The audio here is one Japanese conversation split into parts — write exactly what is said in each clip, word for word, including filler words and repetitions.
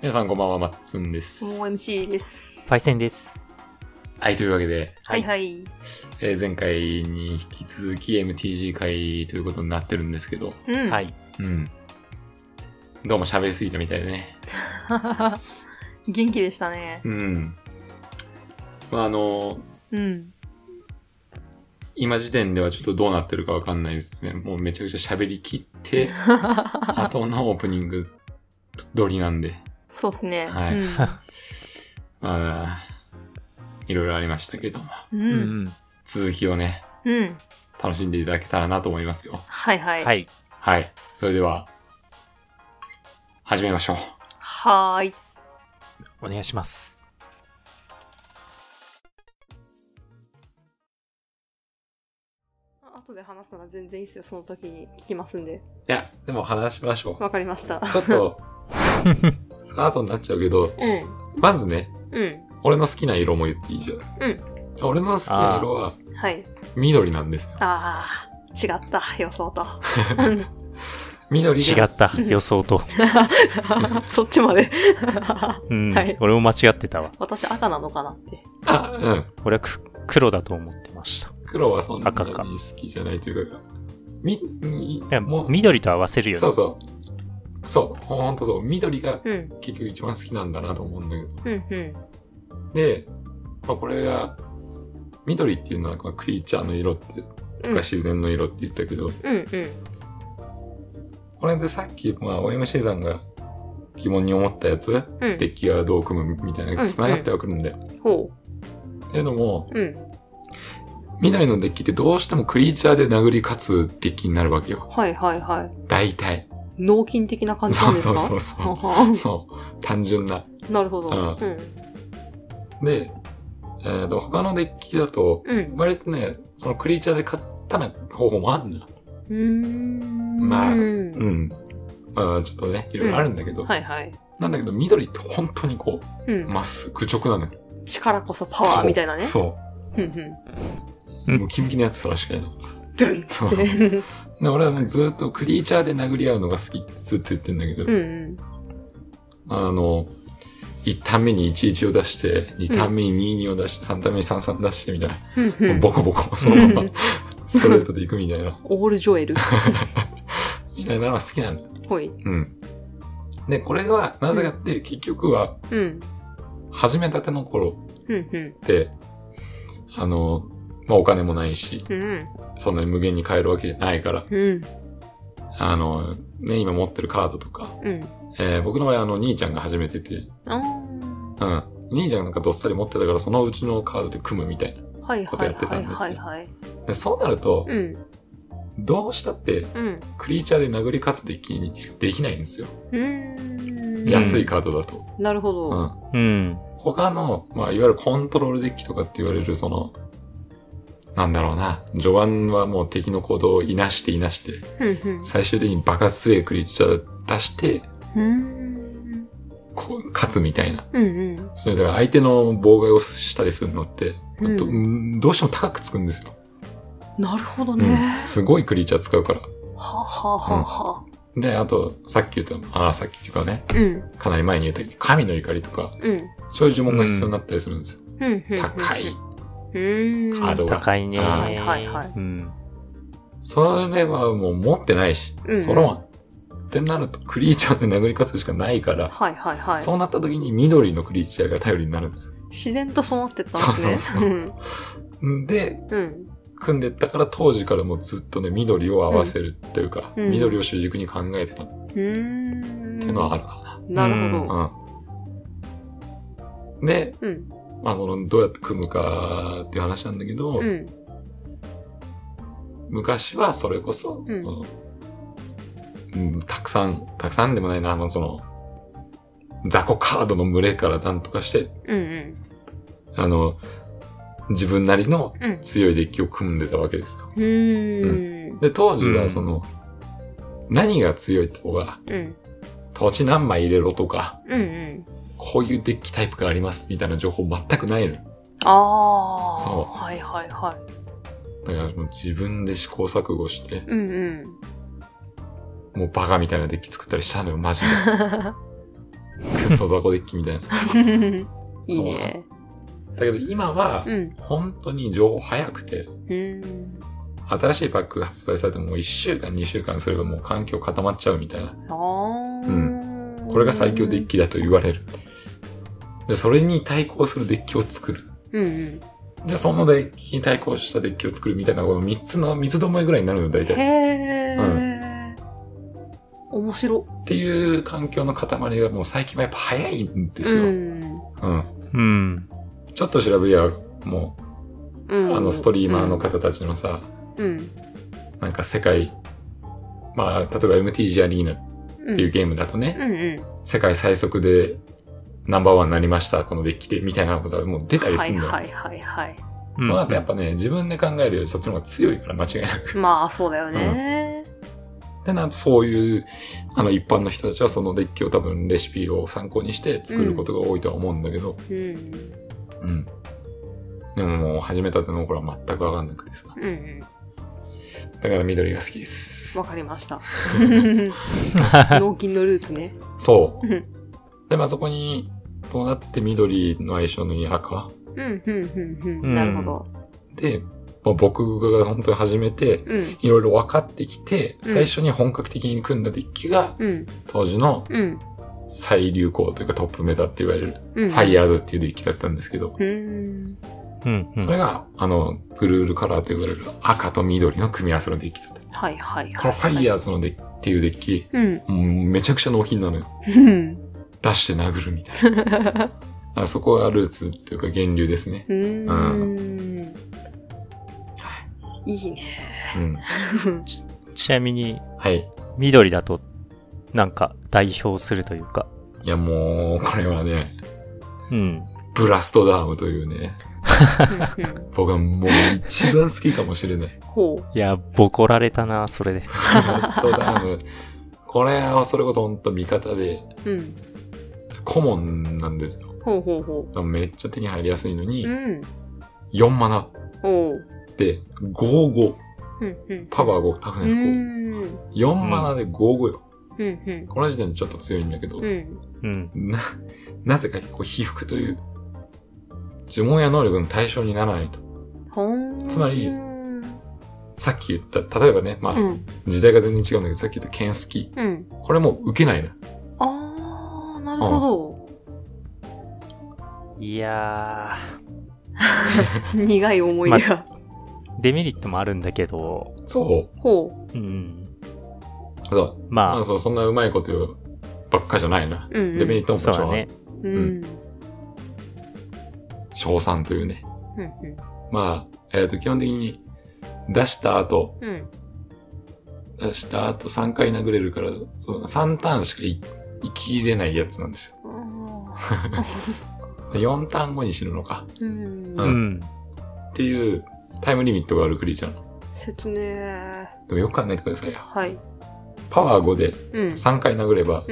皆さんこんばんは、まっつんです。オーエムシー です。パイセンです。はい、というわけで。はいはい。えー、前回に引き続き エムティージー 会ということになってるんですけど。うん。はい。うん。どうも喋りすぎたみたいでね。元気でしたね。うん。まあ、あの、うん。今時点ではちょっとどうなってるかわかんないですね。もうめちゃくちゃ喋り切って、あとのオープニング撮りなんで。そうですね。はい。うん、まあ、いろいろありましたけども、うん、続きをね、うん、楽しんでいただけたらなと思いますよ。はいはい。はい。はい。それでは、始めましょう。はーい。お願いします。後で話すなら全然いいですよ。その時に聞きますんで。いや、でも話しましょう。わかりました。ちょっと、その後になっちゃうけど、うん、まずね、うん、俺の好きな色も言っていいじゃん。うん、俺の好きな色は緑なんですよ。ああ、違った予想と。緑が違った予想と。そっちまで、うんはい。俺も間違ってたわ。私赤なのかなって。あ、うん。俺はく黒だと思ってました。黒はそんなに好きじゃないというか、み、み、もう緑と合わせるよね。そうそう。そう、ほんとそう。緑が結局一番好きなんだなと思うんだけど。うんうん、で、まあ、これが、緑っていうのはクリーチャーの色って、とか自然の色って言ったけど、うんうんうん、これでさっき、まあ、オーエムシー さんが疑問に思ったやつ、うん、デッキがどう組むみたいなのが繋がってはくるんだよ。ほう。っていうのも、うん、緑のデッキってどうしてもクリーチャーで殴り勝つデッキになるわけよ。はいはいはい。大体。脳筋的な感じなんですか？そうそうそう。そう。単純な。なるほど。うんうん、で、えーと、他のデッキだと、うん、割とね、そのクリーチャーで勝ったな方法もあんな。うーん。まあ、うん。まあ、ちょっとね、いろいろあるんだけど。うん、はいはい。なんだけど、緑って本当にこう、うん、まっすぐ直なのよ。力こそパワーみたいなね。そう。うんうん。もうキムキのやつそらしかいな。そう。で俺はもうずっとクリーチャーで殴り合うのが好きってずっと言ってんだけど、うんうん、あの、いちターン目にいちいちを出して、にターン目ににじゅうにを出して、さんターン目にさんじゅうさん出してみたいな。うんうん、もうボコボコそのままストレートで行くみたいな。オールジョエル。みたいなのが好きなんだ。ほい。うん。で、これがなぜかって結局は、うん、始めたての頃って、うんうん、あの、まあお金もないし、うん、そんなに無限に買えるわけじゃないから、うん、あの、ね、今持ってるカードとか、うんえー、僕の場合あの、兄ちゃんが始めてて、うん、兄ちゃんなんかどっさり持ってたからそのうちのカードで組むみたいなことやってたんですよ。でそうなると、うん、どうしたって、うん、クリーチャーで殴り勝つデッキにできないんですよ。うーん安いカードだと。うん、なるほど。うんうん、他の、まあ、いわゆるコントロールデッキとかって言われるその、なんだろうな。序盤はもう敵の行動をいなしていなして、うんうん、最終的に爆発性クリーチャー出して、うん、こう勝つみたいな。うんうん、それだから相手の妨害をしたりするのって、うんど、どうしても高くつくんですよ。なるほどね。うん、すごいクリーチャー使うから。はあ、はあははあうん、で、あと、さっき言った、ああ、さっきっていうかね、うん、かなり前に言ったけど、神の怒りとか、うん、そういう呪文が必要になったりするんですよ。うん、高い。カードが高いね。はいはい、うん。それはもう持ってないし、うん、そろわん。ってなるとクリーチャーで殴り勝つしかないから、はいはいはい、そうなった時に緑のクリーチャーが頼りになるんですよ。自然とそうなってったんですね。そうそうそう。で、うん、組んでったから当時からもうずっとね緑を合わせるっていうか、うん、緑を主軸に考えてた、うん、っていうのはあるかな。なるほど。うん、で、うんまあその、どうやって組むかっていう話なんだけど、うん、昔はそれこそ、うんこのうん、たくさん、たくさんでもないな、あのその、雑魚カードの群れからなんとかして、うんうん、あの自分なりの強いデッキを組んでたわけですよ。うんうん、で当時はその、うん、何が強いとか、うん、土地何枚入れろとか、うんうん、こういうデッキタイプがありますみたいな情報全くないの。ああ、そう、はいはいはい。だからもう自分で試行錯誤して、うんうん、もうバカみたいなデッキ作ったりしたのよマジで。クソ雑魚デッキみたいな。いいね。だけど今は本当に情報早くて、うん、新しいパックが発売されてもいっしゅうかんにしゅうかんすればもう環境固まっちゃうみたいな、うん、これが最強デッキだと言われる。でそれに対抗するデッキを作る、うんうん、じゃあそのデッキに対抗したデッキを作るみたいなこのみっつの三つどもえぐらいになるのだいたい。へー、うん、面白っていう環境の塊がもう最近はやっぱ早いんですよ。うん、うんうんちょっと調べりゃもう、うん、あのストリーマーの方たちのさ、うん、なんか世界、まあ例えば エムティージー アリーナっていうゲームだとね、うんうんうん、世界最速でナンバーワンになりましたこのデッキでみたいなことがもう出たりするんだよ。はいはいはい、はい。その後やっぱね自分で考えるよりそっちの方が強いから間違いなく。まあそうだよね。うん、でなんとそういうあの一般の人たちはそのデッキを多分レシピを参考にして作ることが多いとは思うんだけど。うんうんうん、でももう始めたての頃は全く分かんなくてさ、うんうん、だから緑が好きです。わかりました脳筋のルーツね。そうでまあそこにどうなって緑の相性のいい赤、うんうんうんうん、なるほど。で、まあ、僕が本当に始めていろいろ分かってきて、うん、最初に本格的に組んだデッキが、うん、当時の、うん最流行というかトップメタって言われる、うん、ファイヤーズっていうデッキだったんですけど、うん、それがあのグルールカラーと言われる赤と緑の組み合わせのデッキだった、はいはいはいはい、このファイヤーズのデッキっていうデッキ、うん、もうめちゃくちゃ納品なのよ、うん、出して殴るみたいなあそこがルーツというか源流ですね。うん、うん、いいね、うん、ち, ちなみに、はい、緑だとなんか代表するというか、いやもうこれはね、うん、ブラストダームというね僕はもう一番好きかもしれない。ほういやボコられたなそれでブラストダームこれはそれこそほんと味方で、うん、コモンなんですよ。ほうほうほうめっちゃ手に入りやすいのに、うん、よんマナでごご、うん、パワーごタフネスご、うん、よんマナでごごよ、うんうんうん、この時点でちょっと強いんだけど、うん、な、なぜかこう被服という呪文や能力の対象にならないと。つまりさっき言った例えばねまあ、うん、時代が全然違うんだけどさっき言った剣好き、うん、これもう受けないな。あーなるほど、うん、いやー苦い思い出が、ま、デメリットもあるんだけどそうほううんそうまあ、まあ、そうそんなうまいことばっかじゃないな、うんうん、デメリットももちろん、ねうん、賞賛というね、うんうん、まあ、えー、と基本的に出した後、うん、出した後さんかい殴れるからそうさんターンしか生きれないやつなんですよよんターン後に死ぬのか、うんうんうん、っていうタイムリミットがあるクリーチャーの説明でもよく考えてくださいよ。はいパワーごでさんかい殴れば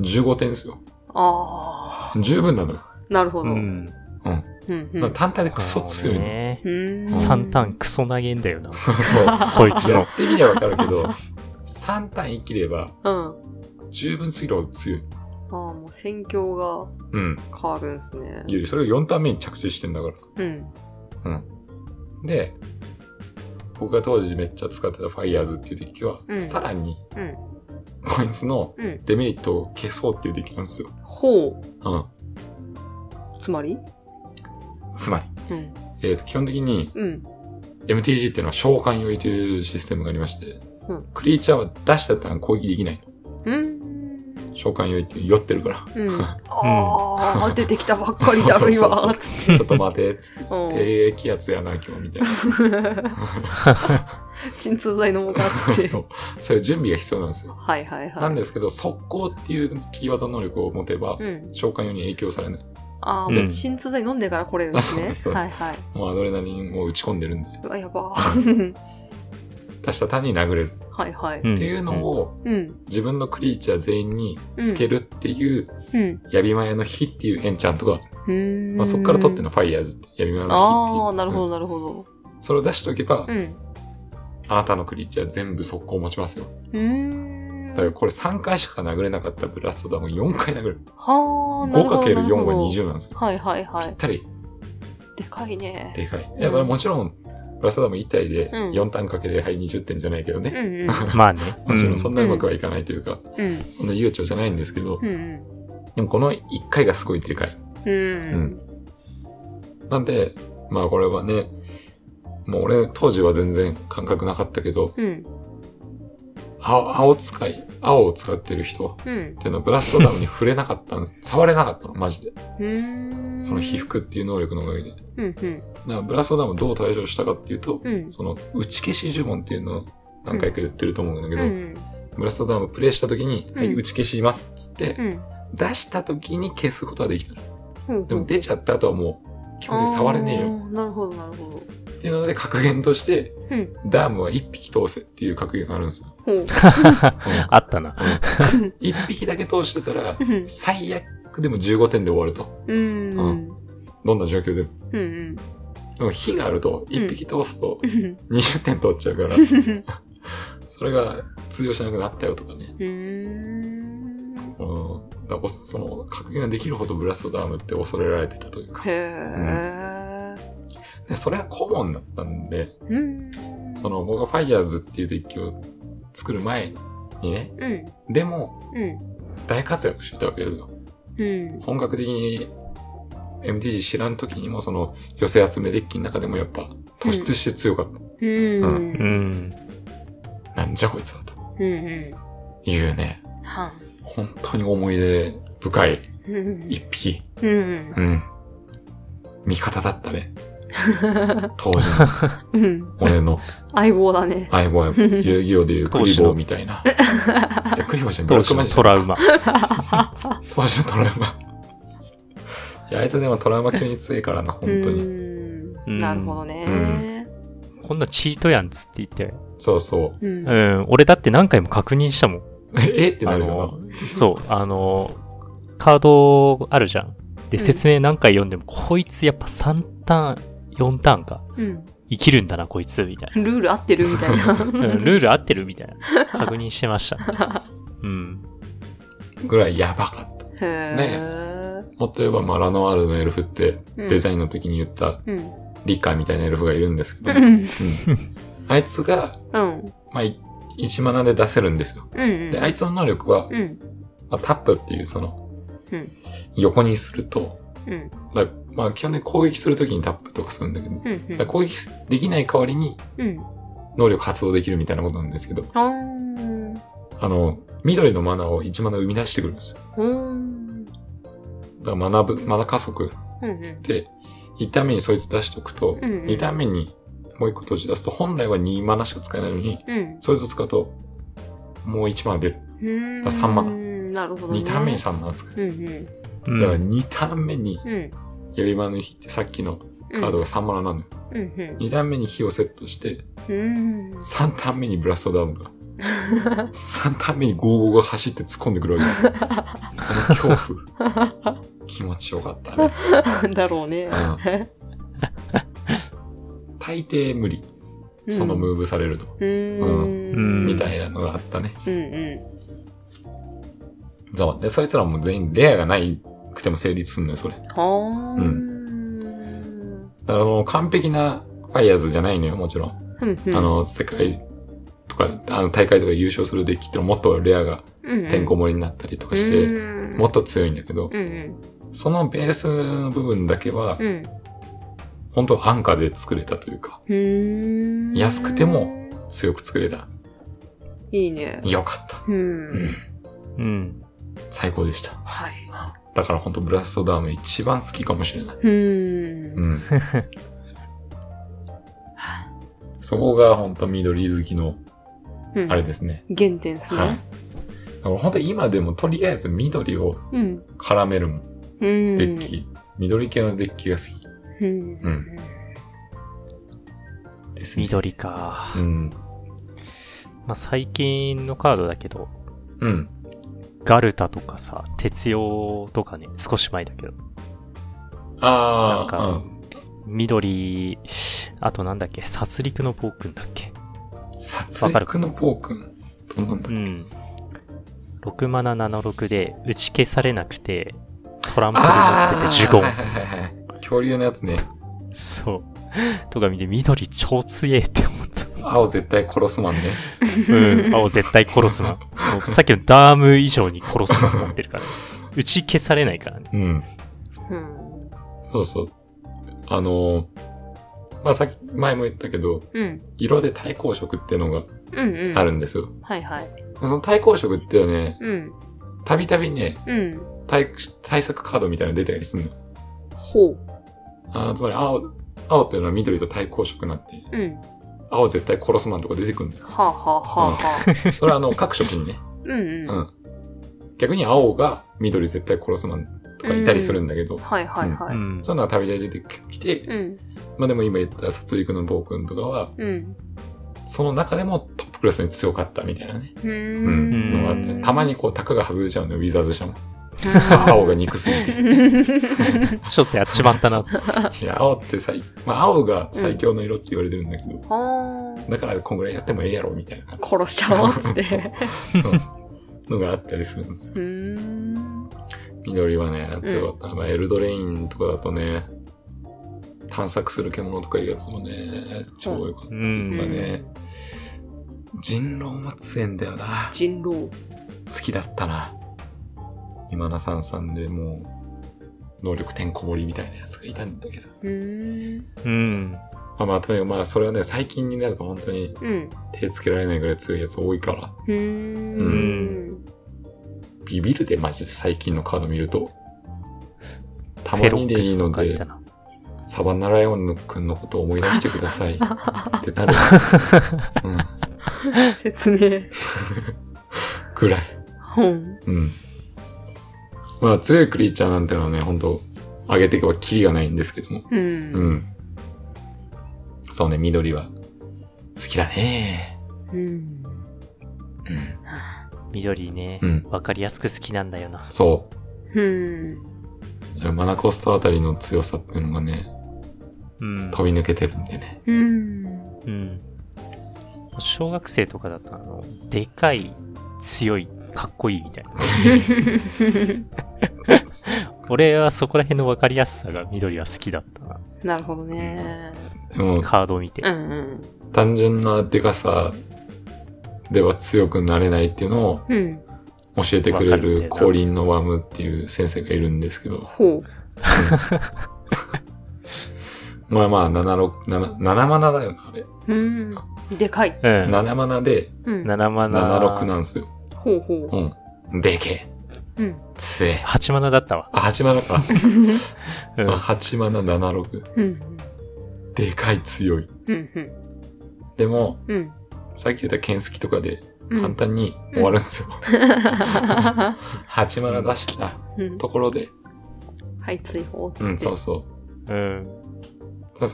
じゅうごてんですよ、うん、あ十分なのよ。なるほど、うんうんうん、単体でクソ強いの、ねうん、さんターンクソ投げんだよなそうこいつのやってみりゃわかるけどさんターン生きれば十分すぎるほど強い、うん、あもう戦況が変わるんですね、うん、それをよんターン目に着地してんだから、うんうん、で僕が当時めっちゃ使ってたファイヤーズっていうデッキは、うん、さらに、うん、こいつのデメリットを消そうっていうデッキなんですよ。ほう。うん。つまり？つまり。うん、えーと、基本的に、うん、エムティージー っていうのは召喚用意というシステムがありまして、うん、クリーチャーは出したったら攻撃できない。うん召喚用意って酔ってるから。うん、ああ、出てきたばっかりだろ、今。ちょっと待て、つって。低気圧やな、今日、みたいな。鎮痛剤飲もうか、つって。そう。そういう準備が必要なんですよ。はいはいはい。なんですけど、速攻っていうキーワード能力を持てば、うん、召喚用に影響されない。ああ、もう鎮痛剤飲んでからこれですね。うん、そうそうはいはい。もうアドレナリンを打ち込んでるんで。うわ、やばー。足した単に殴れる。はいはい。っていうのを、うん、自分のクリーチャー全員につけるっていう、うん、ヤビマヤの火っていうエンチャントがある。うんまあ、そこから取ってのファイヤーズって、ヤビマヤの火っていう。ああ、なるほどなるほど。それを出しておけば、うん、あなたのクリーチャー全部速攻持ちますよ。うんだからこれさんかいしか殴れなかったブラストダウンよんかい殴る。はー、なるほど。 ごかけるよん がにじゅうなんですよ。はいはいはい。ぴったり。でかいね。でかい。いや、それもちろん、ブラストダウンいち体でよんターンかけて、うん、はい、にじゅってんじゃないけどね。うんうん、まあね。もちろんそんなうまくはいかないというか、うん、そんな悠長じゃないんですけど、うんうん、でもこのいっかいがすごいでかい。うん。うん、なんで、まあこれはね、もう俺当時は全然感覚なかったけど、うん青, 青使い、青を使ってる人っていうのはブラストダウンに触れなかったの、触れなかったの、マジで。その被服っていう能力のおかげで。うんうん、だからブラストダウンをどう対処したかっていうと、うん、その打ち消し呪文っていうのを何回か言ってると思うんだけど、うんうん、ブラストダウンをプレイした時に、うん、はい、打ち消しますっつって、うん、出した時に消すことはできたの、うんうん。でも出ちゃった後はもう基本的に触れねえよ。なるほどなるほど。っていうので格言として、うん、ダームは一匹通せっていう格言があるんですよ。うんうん、あったな。一匹だけ通してたら、うん、最悪でもじゅうごてんで終わると。うんうん、どんな状況でも。うんうん、でも火があると、一匹通すとにじゅってん取っちゃうから、うん、それが通用しなくなったよとかね。うんうん、だからその格言ができるほどブラストダームって恐れられてたというか。へー、うんでそれは顧問だったんで、うん、その僕がファイヤーズっていうデッキを作る前にね、うん、でも、うん、大活躍してたわけですよ、うん、本格的に エムティージー 知らん時にもその寄せ集めデッキの中でもやっぱ突出して強かった、うんうんうん、なんじゃこいつだと、うんうん、いうね、は本当に思い出深い一匹、うんうんうん、味方だったね当時、うん、俺の相棒だね。相棒、遊戯王でいうクリボーみたいな。いやクリボーじゃん、ブラックマジック。トラウマ。当時のトラウマ。いや、あいつでもトラウマ級に強いからな、本当に。うんなるほどね、うん。こんなチートやんつって言って。そうそう。うん、うん、俺だって何回も確認したもん。えってなるよな。そう、あの、カードあるじゃん。で、説明何回読んでも、うん、こいつやっぱさんターン、よんターンか、うん、生きるんだなこいつみたいなルール合ってるみたいな、うん、ルール合ってるみたいな確認してましたうんぐらいやばかったへねえもっと言えばマラノワールのエルフってデザインの時に言った、うん、リカみたいなエルフがいるんですけど、うんうん、あいつが、うん、まあいちマナで出せるんですよ、うんうん、であいつの能力は、うんまあ、タップっていうその、うん、横にすると、うんだまあ基本的に攻撃するときにタップとかするんだけど、うんうん、だ攻撃できない代わりに能力発動できるみたいなことなんですけど、うん、あの、緑のマナをいちマナ生み出してくるんですよ。うん、だからマナブ、マナ加速って、いちターン目にそいつ出しておくと、うんうん、にターン目にもういっこ閉じ出すと、本来はにマナしか使えないのに、うん、そいつを使うと、もういちマナ出る。うんださんマナ。なるほど、ね。にターン目にさんマナ使える、うんうん。だからにターン目に、うんヤビマの火ってさっきのカードがさんマナなのよ、うんうん、にターン目に火をセットして、うん、さんターン目にブラストダウンがさんターン目にごーごーが走って突っ込んでくるわけこの恐怖気持ちよかったねだろうね、うん、大抵無理そのムーブされると、うんうんうん、みたいなのがあったね、うんうん、そうでそいつらも全員レアがないくても成立すんのよそれ。はーうん。だからその完璧なファイヤーズじゃないのよもちろん。うんうん、あの世界とかあの大会とか優勝するデッキってのもっとレアがてんこ盛りになったりとかして、うんうん、もっと強いんだけど、うんうん、そのベースの部分だけは、うん、本当安価で作れたというか、うん、安くても強く作れた。いいね。よかった。うん。うん。最高でした。はい。だからほんとブラストダウン一番好きかもしれない。うーん。うん、そこがほんと緑好きの、あれですね。うん、原点ですね。はい。だからほんと今でもとりあえず緑を絡めるもん。うん、デッキ緑系のデッキが好き。うん。うんですね、緑か。うん。まあ、最近のカードだけど、うん。ガルタとかさ、鉄曜とかね、少し前だけど。ああ。なんか、うん、緑、あとなんだっけ、殺戮の暴君だっけ。殺戮の暴君どんなんだっけ、うん。ろくマナななじゅうろくで打ち消されなくて、トランプになってて呪言。はいはいはい。恐竜のやつね。そう。とか見て、緑超強えって思った。青絶対殺すマンね。うん、青絶対殺すマン。もうさっきのダーム以上に殺すマン持ってるから、ね。打ち消されないからね。うん。そうそう。あのー、まあ、さっき、前も言ったけど、うん、色で対抗色っていうのがあるんですよ。うんうん、はいはい。その対抗色ってね、たびたびね、うん、対、対策カードみたいなの出たりするの。ほう。あ、つまり青、青っていうのは緑と対抗色になって、うん、青絶対殺すマンとか出てくるんだよ。はあ、はあはあはあ、それはあの、各色にね。うんうんうん、逆に青が緑絶対殺すマンとかいたりするんだけど、うん、はいはいはい。うん、そういうのは旅で出てきて、うん、まあでも今言った殺戮の暴君とかは、うん、その中でもトップクラスに強かったみたいなね。うんうん、のがあって、たまにこう、タカが外れちゃうのよ、ウィザーズ社も。青が憎すぎてちょっとやっちまったなっっていや青ってさ、まあ、青が最強の色って言われてるんだけど、うん、だからこんぐらいやってもええやろみたいな殺しちゃおうってそうそうのがあったりするんですよ。うーん、緑はね強かった、うん、まあ、エルドレインとかだとね探索する獣とかいうやつもね超良かったりとかね、うん、人狼も強いんだよな。人狼好きだったな。今名さんさんでもう能力てんこ盛りみたいなやつがいたんだけど、うーん、うん、まあまあとにかくまあそれはね最近になると本当に手つけられないぐらい強いやつ多いから、うーん、うん、ビビるでマジで最近のカード見るとたまにでいいのでサバンナライオンくんのことを思い出してくださいってなる、うん、説明ぐらい、うん。うんまあ強いクリーチャーなんてのはね、ほんと、上げていけばキリがないんですけども。うん。うん。そうね、緑は、好きだね。うん。うん。緑ね、うん、わかりやすく好きなんだよな。そう。うん。マナコストあたりの強さっていうのがね、うん、飛び抜けてるんでね。うん。うん。小学生とかだと、あの、でかい、強い、かっこいいみたいな。俺はそこら辺の分かりやすさが緑は好きだったな。なるほどね。でもカードを見て、うんうん、単純なでかさでは強くなれないっていうのを教えてくれる降臨のワムっていう先生がいるんですけど。ほう。まあまあなな、なな、ななマナだよなあれ。うん。でかい。うん、ななマナで、うん、ななマナななじゅうろくなんですよ。ほうほう。うん。でけえ。うん。つえ。はちマナだったわ。あ、はちマナか。うん、はちマナななじゅうろく。うん。でかい強い。うんうん。でも、うん、さっき言った剣好きとかで簡単に終わるんですよ。うんうん、はちマナ出したところで。うん、はい、追放っつって。うん、そうそう。うん。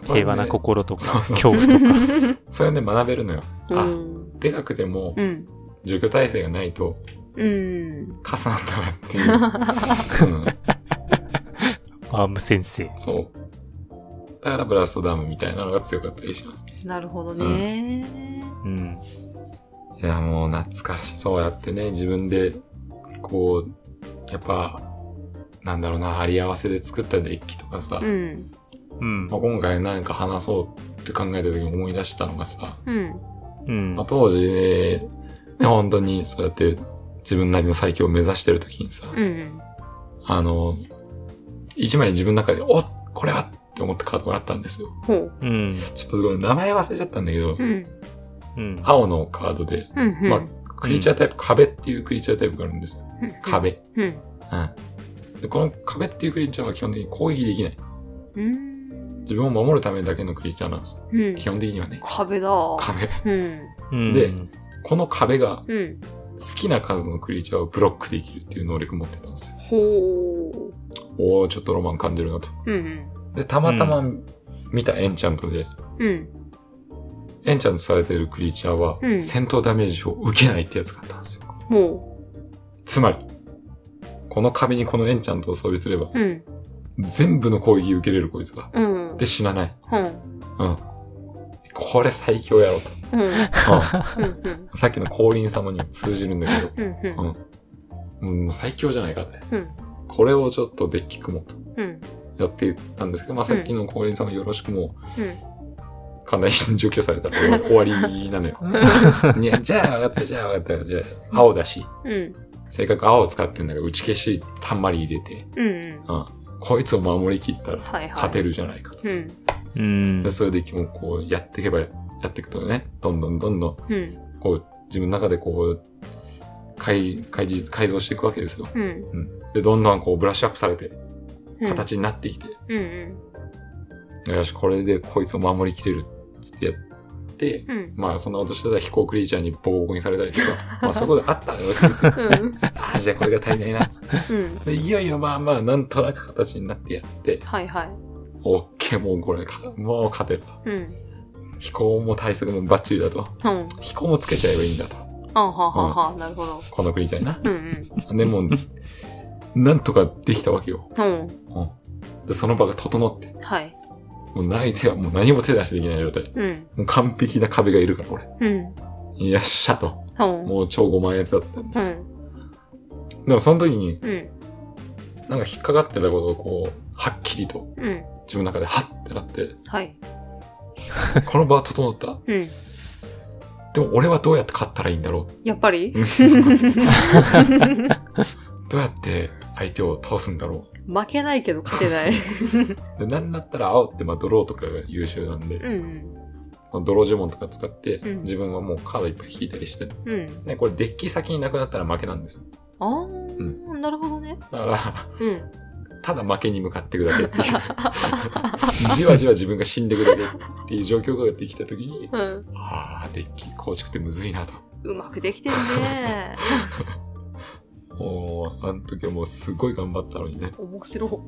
平和な心とか、そうそう恐怖とか。それね、学べるのよ。あ、うん、でかくても、うん除去体制がないと、うん。カスなんだなっていう。うん、アーム先生。そう。だからブラストダムみたいなのが強かったりしますね。なるほどね、うん。うん。いや、もう懐かしい。そうやってね、自分で、こう、やっぱ、なんだろうな、あり合わせで作ったデッキとかさ、うん。うん。まあ、今回何か話そうって考えた時に思い出したのがさ、うん。うん。まあ、当時ね、本当にそうやって自分なりの最強を目指してるときにさ、うん、あの一枚自分の中でおっこれはって思ったカードがあったんですよ。うん、ちょっとこれ名前忘れちゃったんだけど、うんうん、青のカードで、うんうん、まあクリーチャータイプ、うん、壁っていうクリーチャータイプがあるんですよ。うん、壁、うんうんで。この壁っていうクリーチャーは基本的に攻撃できない。うん、自分を守るためだけのクリーチャーなんです。うん、基本的にはね。壁だ。壁。うん、で。この壁が、好きな数のクリーチャーをブロックできるっていう能力を持ってたんですよ。ほー。おーちょっとロマン感じるなと、うんうん、でたまたま見たエンチャントで、うん、エンチャントされているクリーチャーは、うん、戦闘ダメージを受けないってやつがあったんですよ。もうつまりこの壁にこのエンチャントを装備すれば、うん、全部の攻撃受けれるこいつが、うん、で死なない、うんうん、これ最強やろと、うんうん、さっきの降臨様にも通じるんだけど、うんうんうん、もう最強じゃないかって、うん、これをちょっとデッキ組もうと、うん、やっていったんですけど、まあ、さっきの降臨様よろしくもう、うん、簡単に除去されたら終わりなのよいやじゃあ分かったじゃあ分かったじゃあ青だし、うん、せっかく青を使ってんだから打ち消したんまり入れて、うんうんうん、こいつを守りきったら勝てるじゃないかと、はいはいうん、でそれでもこうやっていけばやっていくとねどんどんどんどんこう自分の中でこう改, 改, 改造していくわけですよ、うんうん、でどんどんこうブラッシュアップされて形になってきて、うんうん、よしこれでこいつを守りきれるってやって、うん、まあそんなことしてたら飛行クリーチャーにボコボコにされたりとかまあそういうことあったわけですよ、うん、ああじゃあこれが足りないなっつって、うん、でいよいよまあまあなんとなく形になってやってはいはい OK もうこれもう勝てると、うん、飛行も対策もバッチリだと、うん、飛行もつけちゃえばいいんだとああはあはあうん、なるほどこの国じゃないな、うんうん、でもなんとかできたわけよ、うんうん、でその場が整って、はい、もう泣いてはもう何も手出しできない状態、うん、もう完璧な壁がいるから俺、うん、いやっしゃと、うん、もう超ごまん円だったんですよ、うん、でもその時に、うん、なんか引っかかってたことをこうはっきりと、うん、自分の中でハッってなって、はい、この場は整った、うんでも俺はどうやって勝ったらいいんだろう。やっぱりどうやって相手を倒すんだろう。負けないけど勝てない。でなんだったら青ってまあドローとかが優秀なんで、うんうん、そのドロー呪文とか使って自分はもうカードいっぱい引いたりして、うんね、これデッキ先になくなったら負けなんですよ。ああ、うん、なるほどね。だから、うん、ただ負けに向かっていくだけっていうじわじわ自分が死んでいくだけっていう状況ができたときに、うん、ああデッキ構築ってむずいなとうまくできてるねもうあの時はもうすごい頑張ったのにね面白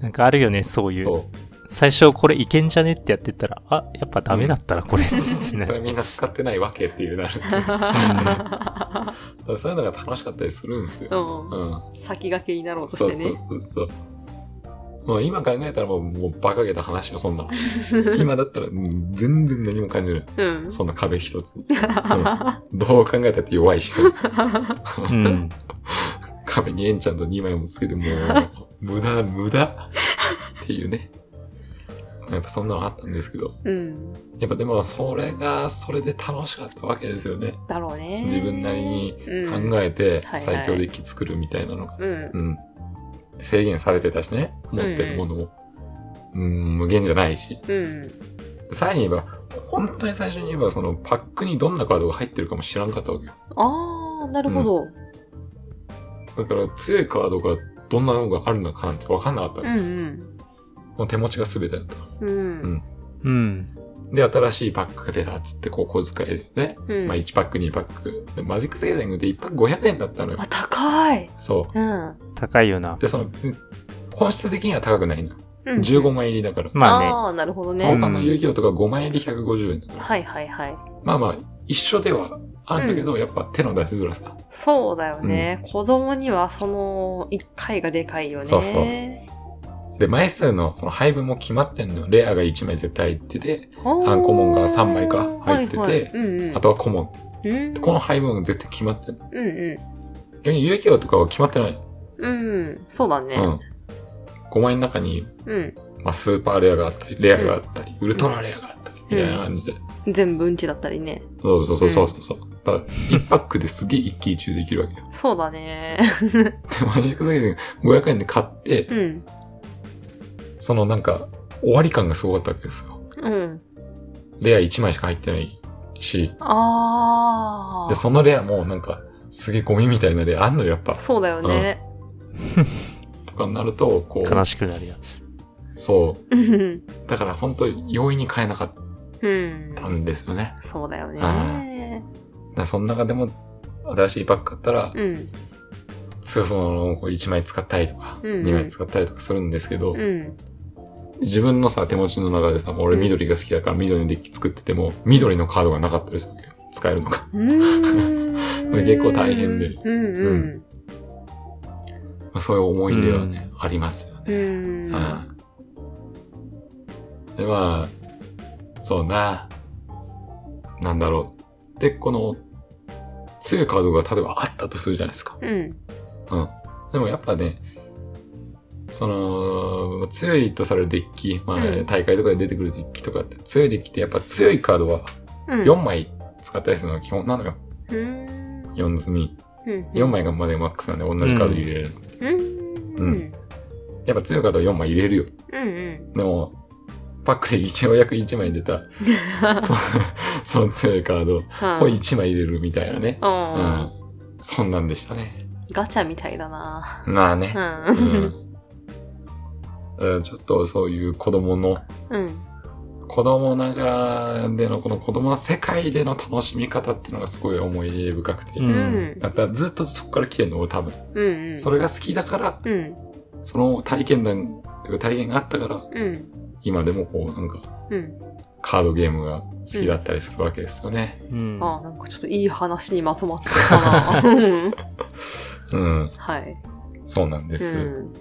なんかあるよねそういう、そう最初これいけんじゃねってやってったらあやっぱダメだったらこれ、うん、それみんな使ってないわけっていうなるそういうのが楽しかったりするんですよ、うんうん、先駆けになろうとしてねそうそうそうそうまあ、今考えたらもう、もう馬鹿げた話よ、そんなの。今だったら、全然何も感じない。うん、そんな壁一つ、うん。どう考えたって弱いし、それ。うん、壁にエンチャントにまいもつけて、もう、無駄、無駄っていうね。やっぱそんなのあったんですけど。うん、やっぱでも、それが、それで楽しかったわけですよね。だろうね。自分なりに考えて、最強デッキ作るみたいなのが。うんはいはいうん制限されてたしね持ってるものも、うんうん、無限じゃないし、うん、さらに言えば本当に最初に言えばそのパックにどんなカードが入ってるかも知らんかったわけよあーなるほど、うん、だから強いカードがどんなのがあるのかなんて分かんなかったんです、うんうん、もう手持ちが全てだった、うんうん、で新しいパックが出たっつってこう小遣いでね、うんまあ、いちパックにパックでマジックセーリングでいちパックごひゃくえんだったのよあ高いそう、うん高いよな。で、その、本質的には高くないな。うん、じゅうごまい入りだから。まあね。ああ、なるほどね。他の遊戯王とかごまい入りひゃくごじゅうえんだから。はいはいはい。まあまあ、一緒ではあるんだけど、うん、やっぱ手の出しづらさ。そうだよね。うん、子供にはそのいっかいがでかいよね。そうそう。で、枚数のその配分も決まってんのよ。レアがいちまい絶対入ってて、アンコモンがさんまいか入ってて、はいはいうんうん、あとはコモン、うん。この配分が絶対決まってんの。うんうん。逆に遊戯王とかは決まってない。うん、そうだね。うん、ごまいの中に、うんまあ、スーパーレアがあったり、レアがあったり、うん、ウルトラレアがあったり、みたいな感じで。うん、全部うんちだったりね。そうそうそうそうそう。うん、だからいちパックですげえ一喜一憂できるわけよ。そうだね。で、マジックセーリングごひゃくえんで買って、うん、そのなんか、終わり感がすごかったわけですよ。うん、レアいちまいしか入ってないし。あー。で、そのレアもなんか、すげえゴミみたいなレアあんのよ、やっぱ。そうだよね。うんとかになるとこう悲しくなるやつそうだから本当に容易に買えなかったんですよね、うん、そうだよねだその中でも新しいパック買ったら、うん、そのこういちまい使ったりとか、うんうん、にまい使ったりとかするんですけど、うん、自分のさ手持ちの中でさ、俺緑が好きだから緑のデッキ作ってても緑のカードがなかったりするわけよ、使えるのが結構大変で、うんうんうんまあ、そういう思い出はね、うん、ありますよね、うんうん、でまあそうななんだろうでこの強いカードが例えばあったとするじゃないですか、うんうん、でもやっぱねその強いとされるデッキ、まあうん、大会とかで出てくるデッキとかって強いデッキってやっぱ強いカードはよんまい使ったりするのが基本なのよ、うん、よん積み、うん、よんまいがまでマックスなんで同じカード入れれるの、うんうん、やっぱ強いカードはよんまい入れるよ、うんうん、でもパックで一応約いちまい出たその強いカードをいちまい入れるみたいなね、はあうん、そんなんでしたね。ガチャみたいだなまあね、うんうん、ちょっとそういう子供の、うん、子供ながらでのこの子供の世界での楽しみ方っていうのがすごい思い出深くて、うん、だからずっとそこから来てるの俺多分、うんうん、それが好きだから、うん、その体験談というか体験があったから、うん今でもこうなんか、うん、カードゲームが好きだったりするわけですよね、うん、ああなんかちょっといい話にまとまってたなうんはいそうなんです、うん、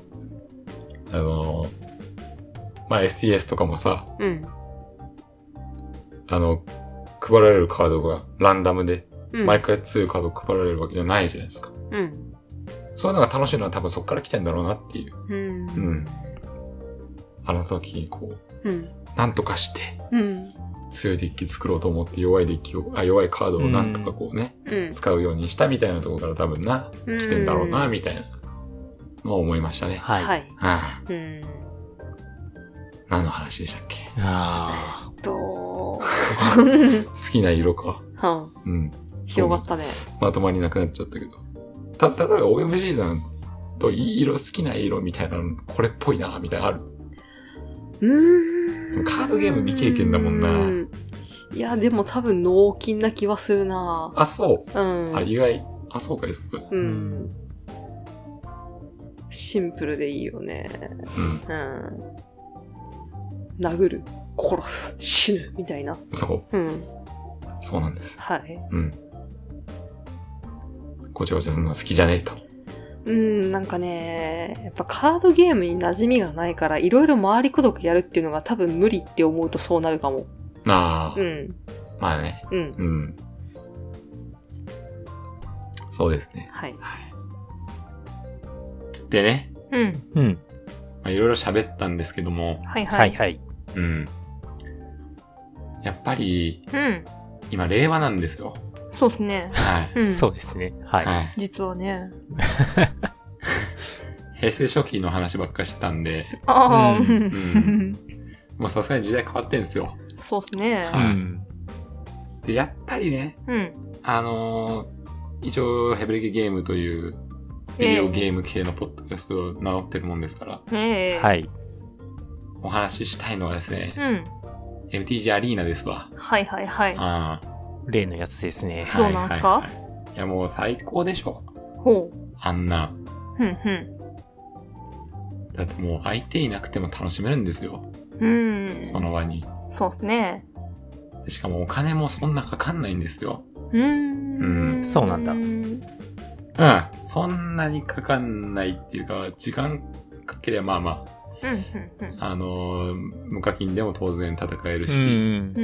あのまあ エスティーエス とかもさ、うん、あの配られるカードがランダムで、うん、毎回強いカード配られるわけじゃないじゃないですか、うん、そういうのが楽しいのは多分そっから来てんだろうなっていううん、うんあの時こう、うん、なんとかして、うん、強いデッキ作ろうと思って弱いデッキをあ弱いカードをなんとかこうね、うん、使うようにしたみたいなところから多分な、うん、来てんだろうなみたいなのを思いましたね。はい。はいはあうん、何の話でしたっけ？あーとー好きな色か。はあ、うん。広がったね。まとまりなくなっちゃったけど、た例えば オーエムシー さんと色好きな色みたいなのこれっぽいなみたいなのある？うーんカードゲーム未経験だもんな。うんいやでも多分脳筋な気はするな。あそう。うん。あ意外。あそうかそうか。うん。シンプルでいいよね。うん。うん、殴る、殺す、死ぬみたいな。そう。うん。そうなんです。はい。うん。ごちゃごちゃするのは好きじゃねえと。うん、なんかね、やっぱカードゲームに馴染みがないから、いろいろ回りくどくやるっていうのが多分無理って思うとそうなるかも。ああ。うん。まあね。うん。うん。そうですね。はい。はい、でね。うん。うん。まあ、いろいろ喋ったんですけども。はいはい。はいはい。うん。やっぱり、うん、今、令和なんですよ。そうですね。はいうん、そうですね。はい。実はね。平成初期の話ばっかりしてたんで。ああ。うん。もうさすがに時代変わってんすよ。そうですね。うん。で、やっぱりね、うん、あのー、一応、ヘブレケゲームという、ビデオゲーム系のポッドキャストを名乗ってるもんですから、えー、はい。お話ししたいのはですね、うん、エムティージー アリーナですわ。はいはいはい。あ例のやつですね。どうなんすか？はいはいはい、いやもう最高でしょ。ほう。あんな。ふんふん。だってもう相手いなくても楽しめるんですよ。うん。その場に。そうですね。しかもお金もそんなかかんないんですよ。うーん。うん。そうなんだ。うん。そんなにかかんないっていうか時間かければまあまあ。うんうんうん。あの無課金でも当然戦えるし。うん。うん。う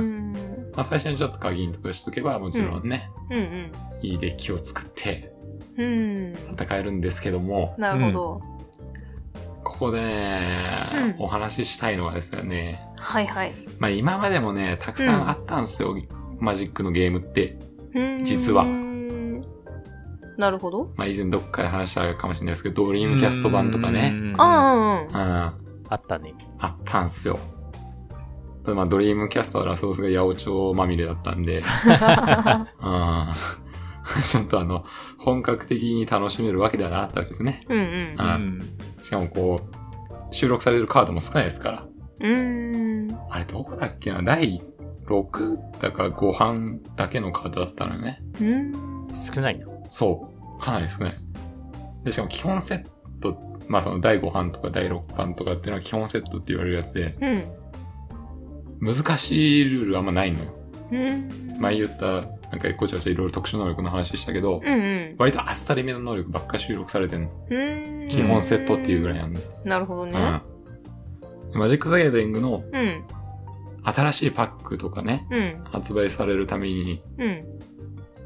んまあ、最初にちょっと課金とかしとけばもちろんね、うんうんうん、いいデッキを作って戦えるんですけども、うん、なるほどここでね、うん、お話ししたいのはですね、はいはいまあ、今までもねたくさんあったんですよ、うん、マジックのゲームって実はなるほど、まあ、以前どっかで話したかもしれないですけどドリームキャスト版とかねあああったねあったんですよまあ、ドリームキャスターラソースが八百長まみれだったんで、うん、ちょっとあの本格的に楽しめるわけではなかったわけですね、うんうんうん、しかもこう収録されるカードも少ないですからうーんあれどこだっけなだいろくだかご版だけのカードだったのよねうーん少ないなそうかなり少ないでしかも基本セット、まあそのだいご版とかだいろく版とかっていうのは基本セットって言われるやつで、うん、難しいルールはあんまないのよ、うん、前言ったなんかごちゃごちゃいろいろ特殊能力の話したけど、うんうん、割とあっさりめの能力ばっか収録されてんの、うん、基本セットっていうぐらいなんで、なるほどね、うん、マジック・ザ・ギャザリングの新しいパックとかね、うん、発売されるために、うん、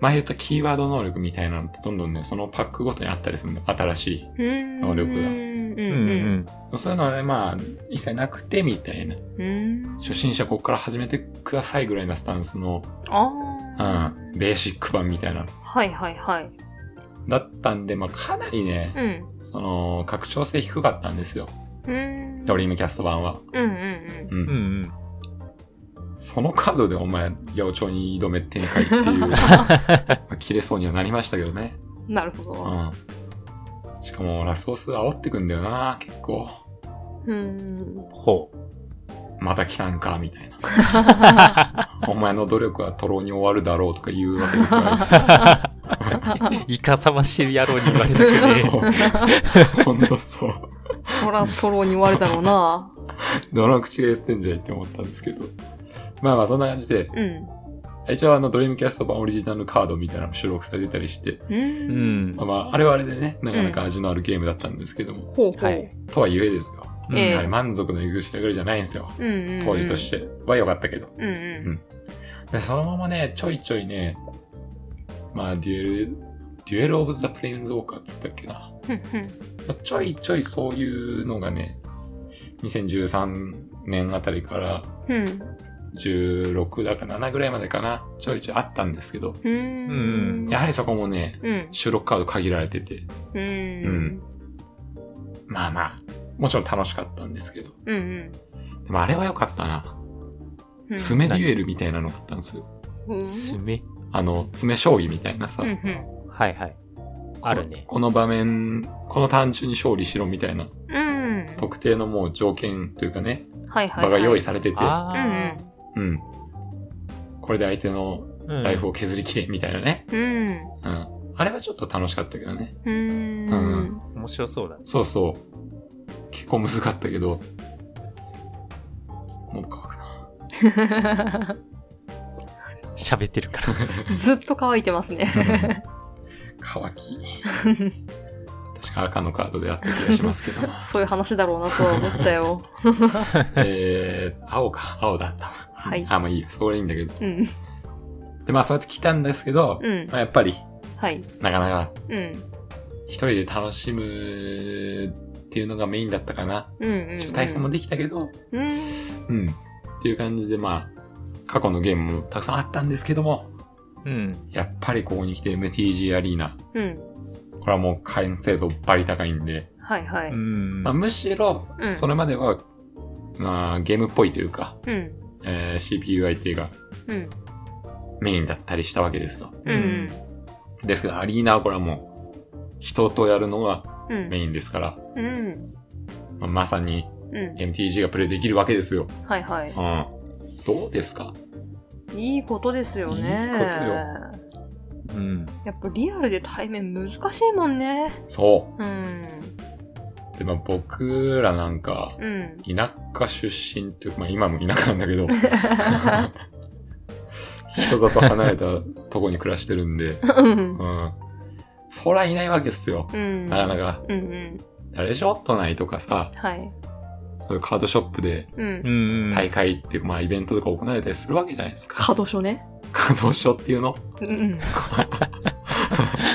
前言ったキーワード能力みたいなのってどんどんねそのパックごとにあったりするの、新しい能力が、うんうんうんうん、そういうのはねまあ一切なくてみたいな、うん、初心者ここから始めてくださいぐらいなスタンスの、あうん、ベーシック版みたいなの、はいはいはい、だったんで、まあ、かなりね、うん、その拡張性低かったんですよ、うん、ドリームキャスト版は、うんうんうんうんうん、そのカードでお前八百長に挑め展開っていう切れそうにはなりましたけどね、なるほど、うん、しかもラスボス煽ってくんだよな結構、うん、ほうまた来たんかみたいなお前の努力は徒労に終わるだろうとか言うわけですからイカサマしてる野郎に言われたけどそうほんとそうそら徒労に終わるだろうなどの口が言ってんじゃいって思ったんですけど、まあまあそんな感じで、うん、一応あのドリームキャスト版オリジナルカードみたいなのも収録されてたりして、うん、まあまああれはあれでねなかなか味のあるゲームだったんですけども、うんはい、とはゆえですよ、うんえー、あれ満足のいく仕上がりじゃないんですよ、うんうんうん、当時としては良かったけど、うんうんうん、でそのままねちょいちょいねまあデュエルデュエルオブザプレインズウォーカーっつったっけなちょいちょいそういうのがねにせんじゅうさんねんあたりからじゅうろくだかななぐらいまでかなちょいちょいあったんですけど、うんうん、やはりそこもね、うん、収録カード限られてて、うんうん、まあまあもちろん楽しかったんですけど、うんうん、でもあれは良かったな、うん、爪デュエルみたいなのがあったんですよ、うん、爪あの爪将棋みたいなさ、うんうん、はいはいあるねこの場面このターン中に勝利しろみたいな、うん、特定のもう条件というかね、はいはいはい、場が用意されてて、あうん、うん、これで相手のライフを削りきれみたいなね、うんうん、あれはちょっと楽しかったけどね、うん、うん、面白そうだねそうそう結構むずかったけど喉乾くな喋ってるからずっと乾いてますね乾き確か赤のカードであった気がしますけどそういう話だろうなとは思ったよえー、青か青だったわ、はい、あまあいいよそれいいんだけど、うん、でまあそうやって来たんですけど、うんまあ、やっぱり、はい、なかなか、うん、一人で楽しむっていうのがメインだったかな、うんうんうん、ちょっと対戦もできたけど、うんうん、っていう感じでまあ過去のゲームもたくさんあったんですけども、うん、やっぱりここに来て エムティージー アリーナ、うん、これはもう完成度バリ高いんで、はいはいうんまあ、むしろそれまでは、うんまあ、ゲームっぽいというか、うんえー、シーピーユー 相手がメインだったりしたわけですよ、うんうん、ですけどアリーナはこれはもう人とやるのがメインですから、うんまあ、まさに エムティージー がプレイできるわけですよ、うん、はいはい、うん、どうですか？いいことですよね。いいことよ、うん、やっぱリアルで対面難しいもんね。そう、うん、でまあ僕らなんか、うん、田舎出身というか、まあ、今も田舎なんだけど人里離れたとこに暮らしてるんで、うんうんそらいないわけですよ、うん、なかなか、うんうん、あれでしょ都内とかさ、はい、そういうカードショップで大会っていう、うん、まあイベントとか行われたりするわけじゃないですか。カードショねカードショっていうの、うん、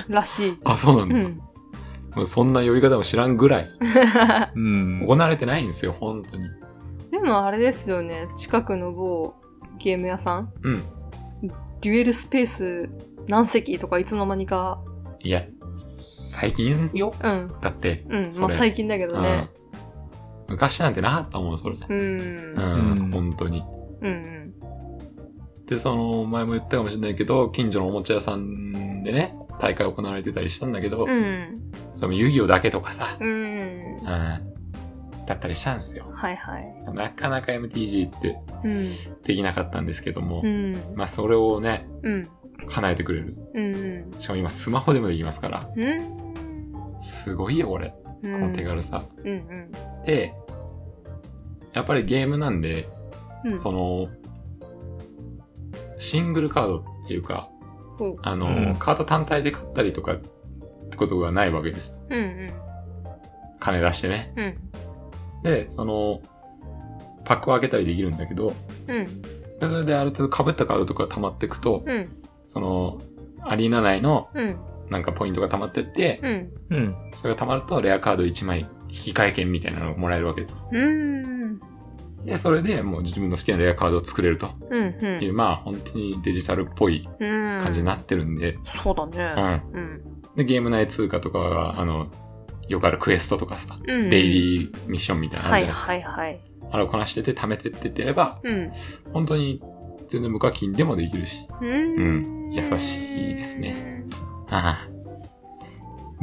らしい。あそうなんだ、うん、もうそんな呼び方も知らんぐらい、うん、行われてないんですよ本当に。でもあれですよね近くの某ゲーム屋さん、うん、デュエルスペース何席とかいつの間にか。いや最近よ、うん、だって、うん、それまあ最近だけどね、うん、昔なんてなかったもんそれ、うん、うん、本当に、うんうん、でその前も言ったかもしれないけど近所のおもちゃ屋さんでね大会行われてたりしたんだけど、うん、その遊戯王だけとかさ、うんうん、だったりしたんですよ、はいはい、なかなか エムティージー ってできなかったんですけども、うん、まあそれをね、うん叶えてくれる、うんうん、しかも今スマホでもできますから、うん、すごいよこれ、うん、この手軽さ、うんうん、でやっぱりゲームなんで、うん、そのシングルカードっていうか、うん、あの、うん、カード単体で買ったりとかってことがないわけですよ、うんうん、金出してね、うん、でそのパックを開けたりできるんだけど、うん、それである程度被ったカードとか溜まっていくと、うん、そのアリーナ内のなんかポイントが溜まってって、うん、それが溜まるとレアカードいちまい引き換え券みたいなのをもらえるわけですよ、うん、でそれでもう自分の好きなレアカードを作れるという、うんうん、まあ本当にデジタルっぽい感じになってるんで、うん、そうだね、うんうん、でゲーム内通貨とかがあのよくあるクエストとかさ、うん、デイリーミッションみたいなのあるじゃないですか、はいはいはい、あれをこなしてて貯めてってってやれば、うん、本当に全然無課金でもできるし、うんうん、優しいですね。あ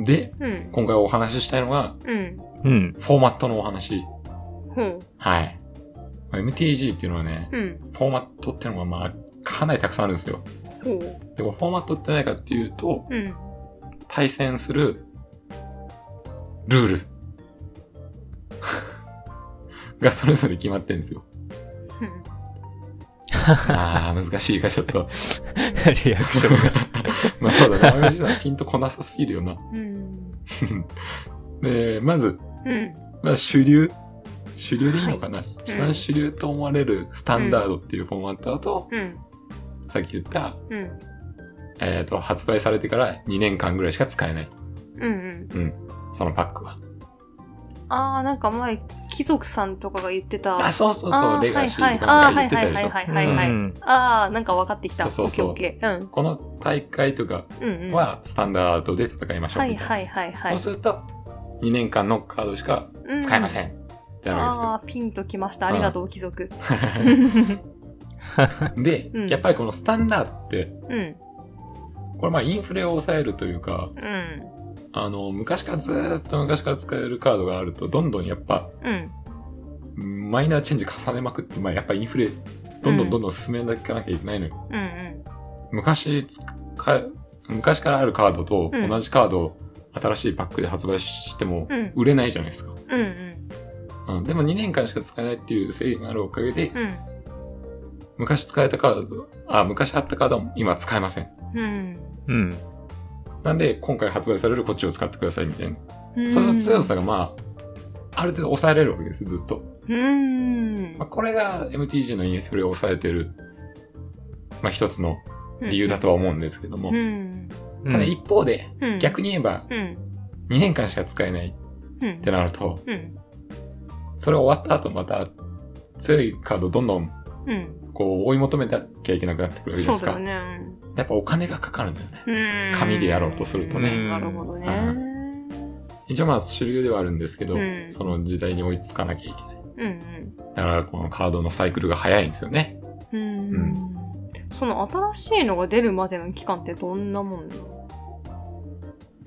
あで、うん、今回お話ししたいのが、うん、フォーマットのお話、うん、はい。エムティージー っていうのはね、うん、フォーマットっていうのがまあかなりたくさんあるんですよ、うん、でこれフォーマットって何かっていうと、うん、対戦するルールがそれぞれ決まってるんですよ。ああ、難しいか、ちょっと。リアクションが。まあそうだね。マジさん、ピンとこなさすぎるよな。うん、で、まず、うん、まあ主流。主流でいいのかな、はい、一番主流と思われるスタンダードっていうフォーマットだと、うん、さっき言った、うん、えっと、発売されてからにねんかんぐらいしか使えない。うんうん。うん。そのパックは。ああ、なんか前、貴族さんとかが言ってた。あ、そうそうそう、レガシーとかが言ってたでしょ。ああ、はいはいはいはい、はいうん。ああ、なんか分かってきた。そうそうそう。オッケーオッケー。うん。この大会とかは、スタンダードで戦いましょうみたいな。はいはいはいはい。そうすると、にねんかんのカードしか使えません。ってなるんですよ。ああ、ピンときました。ありがとう、うん、貴族。で、うん、やっぱりこのスタンダードって、うん、これまあインフレを抑えるというか、うんあの昔からずーっと昔から使えるカードがあるとどんどんやっぱ、うん、マイナーチェンジ重ねまくって、まあ、やっぱインフレどんどんどんどん進めなきゃいけないのよ、うんうん、昔使昔からあるカードと同じカードを新しいパックで発売しても売れないじゃないですか、うんうんうん、でもにねんかんしか使えないっていう制限があるおかげで、うん、昔使えたカードあ昔あったカードは今使えません、うんうんなんで今回発売されるこっちを使ってくださいみたいな。うんそうすると強さがまあある程度抑えられるわけですずっと。うんまあ、これが エムティージー のインフレを抑えてるまあ一つの理由だとは思うんですけども。うん、ただ一方で、うん、逆に言えば、うん、にねんかんしか使えないってなると、うんうん、それ終わった後また強いカードどんどんこう追い求めなきゃいけなくなってくるわけですか。そうだね。やっぱお金がかかるんだよね。紙でやろうとするとね。なるほどね。一応まあ主流ではあるんですけど、うん、その時代に追いつかなきゃいけない。うんうん、だからこのカードのサイクルが早いんですよね。うん、うん。その新しいのが出るまでの期間ってどんなもんなの？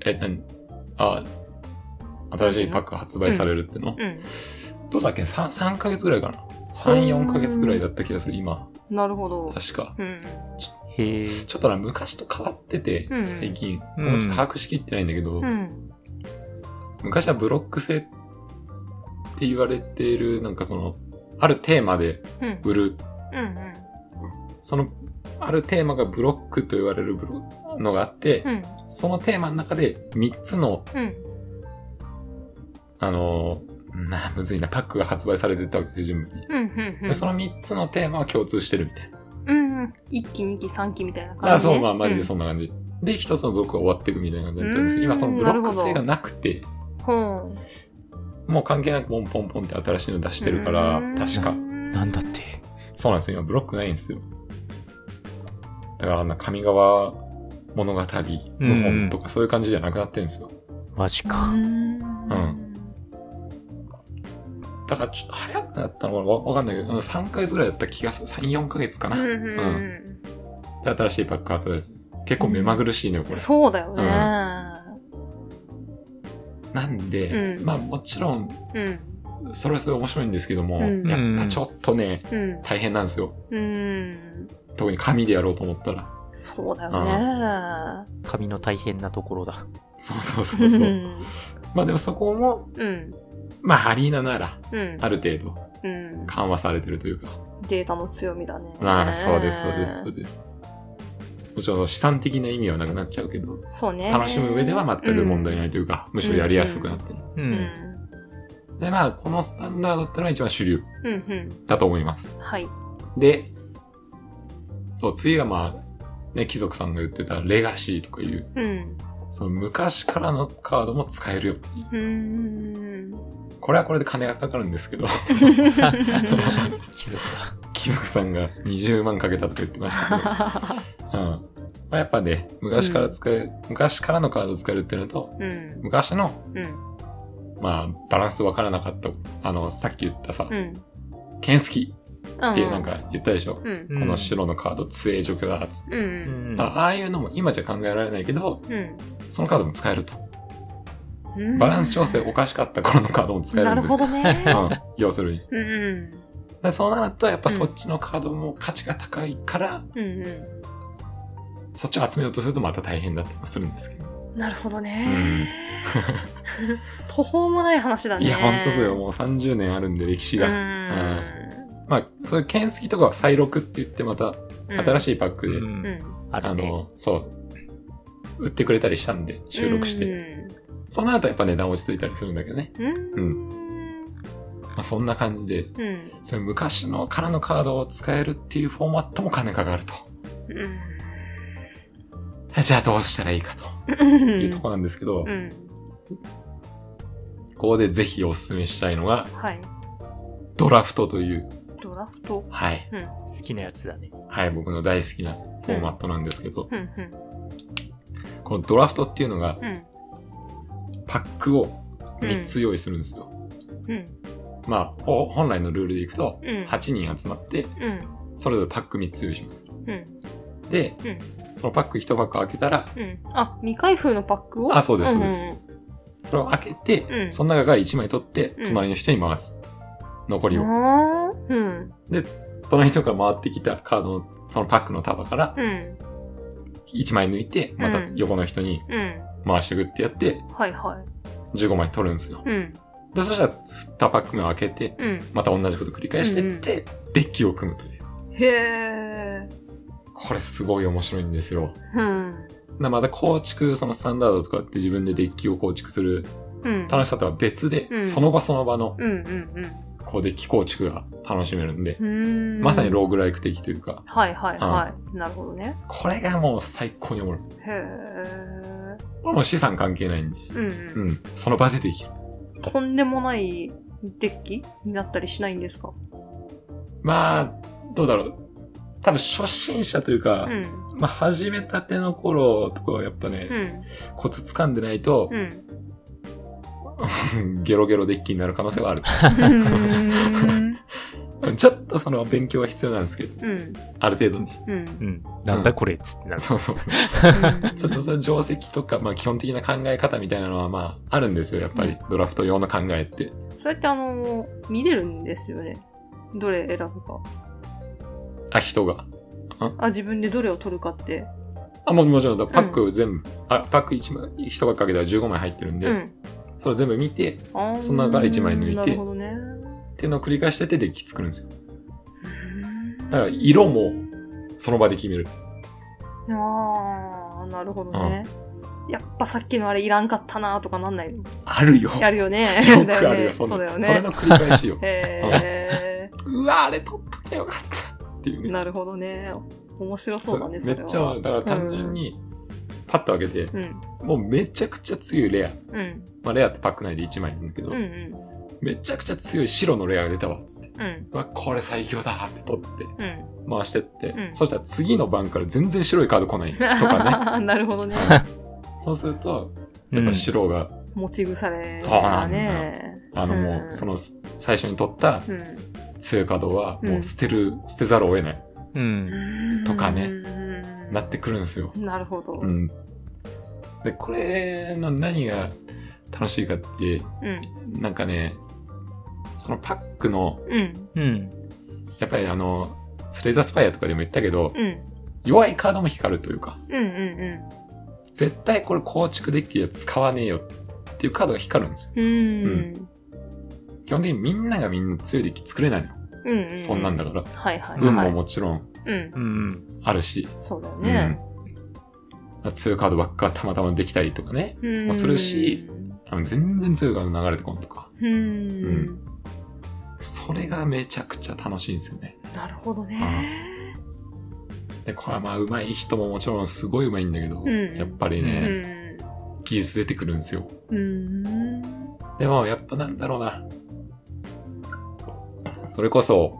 え、なに？あ、新しいパック発売されるっての？うんうん、どうだっけ？さん、さんかげつぐらいかな。さん、よんかげつぐらいだった気がする、今。なるほど。確か。うんちょっとな昔と変わってて、うん、最近もうちょっと把握しきってないんだけど、うん、昔はブロック制って言われているなんかそのあるテーマで売る、うんうんうん、そのあるテーマがブロックと言われるブロのがあって、うん、そのテーマの中でみっつの、うん、あのなあむずいなパックが発売されてたわけです順番に、うんうんうん、でそのみっつのテーマは共通してるみたいな。うん、いっきにきさんきみたいな感じ、ね、あそうまあマジでそんな感じ、うん、でひとつのブロックが終わっていくみたいな感じだったんですけど今そのブロック性がなくてほうもう関係なくポンポンポンって新しいの出してるから確か な, なんだってそうなんですよ今ブロックないんですよだからあんな上川物語無本とかそういう感じじゃなくなってるんですよマジかうんだからちょっと早くなったのはわかんないけど、さんかげつぐらいだった気がする。さん、よんかげつかな。うんうんうん、で新しいパック発売。結構目まぐるしいね、これ。そうだよね。うん、なんで、うん、まあもちろん、うん、それはそれ面白いんですけども、うん、やっぱちょっとね、うん、大変なんですよ、うん。特に紙でやろうと思ったら。そうだよね。紙の大変なところだ。そうそうそうそう。まあでもそこも、うん、まあアリーナなら、うん、ある程度、緩和されてるというか。データの強みだね。ああ、そうですそうですそうです。もちろん資産的な意味はなくなっちゃうけど、そうね、楽しむ上では全く問題ないというか、うん、むしろやりやすくなってる。うんうんうん、でまあこのスタンダードってのは一番主流だと思います。うんうん、はい。で、そう次がまあ。ね、貴族さんが言ってたレガシーとかいう、うん、その昔からのカードも使えるよっていう。うん、これはこれで金がかかるんですけど貴族だ。貴族さんがにじゅうまんかけたとか言ってましたけど、うんまあ、やっぱね昔から使え、うん、昔からのカード使えるっていうのと、うん、昔の、うん、まあバランス分からなかったあのさっき言ったさ、うん、剣好きってなんか言ったでしょ、うん、この白のカード強い除去だっつって、うん、ああいうのも今じゃ考えられないけど、うん、そのカードも使えると、うん、バランス調整おかしかった頃のカードも使えるんですよ。なるほどね、うん、要するに、うんうん、でそうなるとやっぱそっちのカードも価値が高いから、うんうん、そっちを集めようとするとまた大変だったりもするんですけど。なるほどね、うん、途方もない話だね。いやほんとそうよ、もうさんじゅうねんあるんで歴史が、うんうんまあ、そういう剣好きとかは再録って言ってまた新しいパックで、うんうん、あの、そう、売ってくれたりしたんで、収録して。うん、その後やっぱ値段落ち着いたりするんだけどね。うん。うん、まあ、そんな感じで、うん、そういう昔のからのカードを使えるっていうフォーマットも金かかると。うん、じゃあどうしたらいいかというとこなんですけど、うんうん、ここでぜひおすすめしたいのが、はい、ドラフトという、ドラフト、はい、うん、好きなやつだね。はい、僕の大好きなフォーマットなんですけど、うんうんうん、このドラフトっていうのが、うん、パックをみっつ用意するんですよ、うんうん、まあ本来のルールでいくと、うん、はちにん集まって、うん、それぞれパックみっつ用意します、うん、で、うん、そのパックいちパック開けたら、うん、あ、未開封のパックを、あ、そうですそうです、うんうん、それを開けて、うん、その中からいちまい取って隣の人に回す、うん、残りを、うん、で、隣人から回ってきたカードの、そのパックの束から、いちまい抜いて、また横の人に回してくってやって、うんうん、はいはい。じゅうごまい取るんですよ。うん、で、そしたら、にパック目を開けて、うん、また同じこと繰り返してって、うん、デッキを組むという。へー。これすごい面白いんですよ。うん。また構築、そのスタンダードとかって自分でデッキを構築する楽しさとは別で、うん、その場その場の、うんうんうんうんこうデッキ構築が楽しめるんで、んまさにローグライク的というか、はいはいはい、うん、なるほどね。これがもう最高におもろい。へえ。これも資産関係ないんで、うん、うんうん、その場でできる。とんでもないデッキになったりしないんですか？まあどうだろう。多分初心者というか、うん、まあ始めたての頃とかはやっぱね、うん、コツ掴んでないと。うんゲロゲロデッキになる可能性はあるちょっとその勉強は必要なんですけど、うん、ある程度ね、うんうん、なんだこれっつってなる、うん、そうそうちょっとその定石とか、まあ、基本的な考え方みたいなのはまああるんですよやっぱり、うん、ドラフト用の考えってそれってあの見れるんですよねどれ選ぶかあ人があ自分でどれを取るかってあもうもちろんだパック全部、うん、あパックいちまい一パックかけたらじゅうごまい入ってるんで、うんそれ全部見て、その中からいちまい抜いて、なるほどね、っていうのを繰り返しててデッキ作るんですよ。だから色もその場で決める。ああ、なるほどね、うん。やっぱさっきのあれいらんかったなとかなんないの？あるよ。あるよね。よくあるよ。よね、そ, そうだよね。それの繰り返しよ。へーうん、うわあれ取っときゃよかったっていうね。なるほどね。面白そうだね。それはめっちゃだから単純にパッと開けて、うん、もうめちゃくちゃ強いレア。うんまあ、レアってパック内でいちまいなんだけど、うんうん、めちゃくちゃ強い白のレアが出たわっつって、うんまあ、これ最強だって取って、うん、回してって、うん、そしたら次の番から全然白いカード来ないとかねなるほどね、うん、そうするとやっぱ白が、うん、持ち腐れがねそうなんだあのもう、うん、その最初に取った強いカードはもう捨てる、うん、捨てざるを得ない、うん、とかね、うん、なってくるんですよなるほど、うん、でこれの何が楽しいかって、うん、なんかね、そのパックの、うん、やっぱりあの、スレイザースパイアとかでも言ったけど、うん、弱いカードも光るというか、うんうんうん、絶対これ構築デッキで使わねえよっていうカードが光るんですよ。うん、うん、基本的にみんながみんな強いデッキ作れないのよ、うんうんうん、そんなんだから、はいはいはい、運ももちろん、うんうん、あるし、そうだよね、うん、強いカードばっかたまたまできたりとかね、うん、もするし、全然強いカード流れてこんとか、うん、うん、それがめちゃくちゃ楽しいんですよね。なるほどね。でこれはまあ上手い人ももちろんすごい上手いんだけど、うん、やっぱりね、うん、技術出てくるんですよ、うん、でもやっぱなんだろうな、それこそ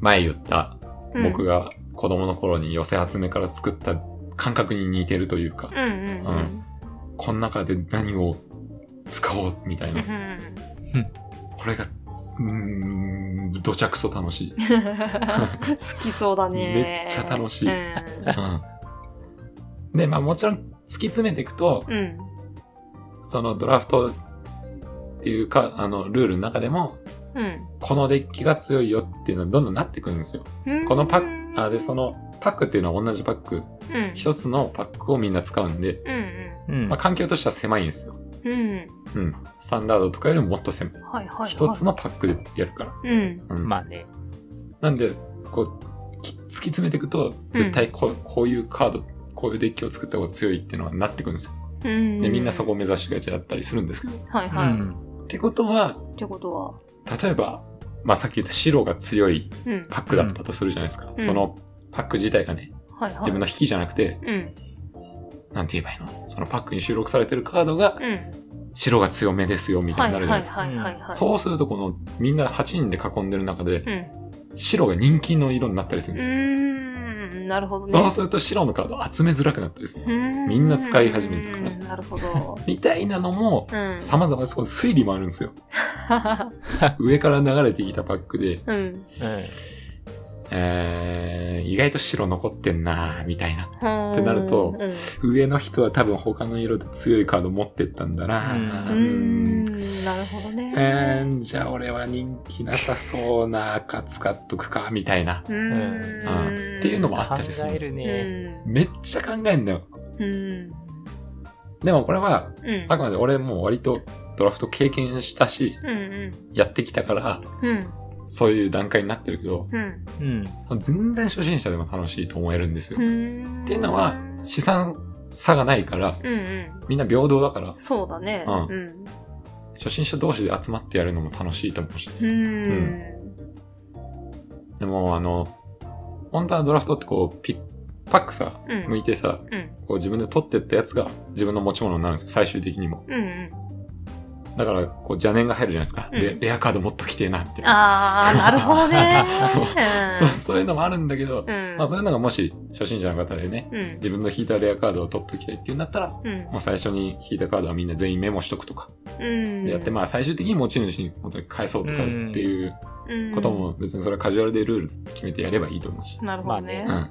前言った、うん、僕が子供の頃に寄せ集めから作った感覚に似てるというか、うんうんうんうん、この中で何を使おうみたいな、うん、これがうーん、どちゃくそ楽しい。好きそうだね。めっちゃ楽しい。うんうん、で、まあもちろん突き詰めていくと、うん、そのドラフトっていうか、あの、ルールの中でも、うん、このデッキが強いよっていうのはどんどんなってくるんですよ。うん、このパック、あ、で、そのパックっていうのは同じパック、一、うん、つのパックをみんな使うんで、うんうん、まあ環境としては狭いんですよ。うんうん、スタンダードとかよりももっと狭い。はいはいはい、一つのパックでやるから。うんうん、まあね。なんでこう突き詰めていくと絶対こう、うん、こういうカード、こういうデッキを作った方が強いっていうのはなってくるんですよ。うん、でみんなそこを目指しがちだったりするんですけど。はいはい。うん、ってことは。ってことは。例えばまあさっき言った白が強いパックだったとするじゃないですか。うん、そのパック自体がね、うん、自分の引きじゃなくて。うん、なんて言えばいいの？そのパックに収録されてるカードが、白が強めですよ、みたいになるじゃないですか。そうすると、この、みんなはちにんで囲んでる中で、うん、白が人気の色になったりするんですよ。うーん、なるほどね。そうすると、白のカード集めづらくなったりする。みんな使い始めるから。なるほど。みたいなのも、うん、様々な推理もあるんですよ。上から流れてきたパックで、うん、えー、意外と白残ってんなみたいなってなると、うん、上の人は多分他の色で強いカード持ってったんだな、うんうん、なるほどね、えー、じゃあ俺は人気なさそうな赤使っとくかみたいな、うんうん、っていうのもあったりする。考えるね。めっちゃ考えんだよ、うん、でもこれは、うん、あくまで俺も割とドラフト経験したし、うんうん、やってきたから、うん、そういう段階になってるけど、うん、全然初心者でも楽しいと思えるんですよ。うん、っていうのは資産差がないから、うんうん、みんな平等だから。そうだね、うんうん。初心者同士で集まってやるのも楽しいと思うし。うんうん、でもあの本当はドラフトってこうピッパックさ、うん、向いてさ、うん、こう自分で取ってったやつが自分の持ち物になるんですよ、最終的にも。うんうん、だから、こう、邪念が入るじゃないですか。うん、レ, レアカード持っときてえな、みたいな。ああ、なるほどね。そう、うん、そう。そういうのもあるんだけど、うん、まあそういうのがもし、初心者の方でね、うん、自分の引いたレアカードを取っときたいっていうんだったら、うん、もう最初に引いたカードはみんな全員メモしとくとか。うん、でやって、まあ最終的に持ち主に本当に返そうとかっていうことも、別にそれはカジュアルでルール決めてやればいいと思うし。なるほどね。うん。ま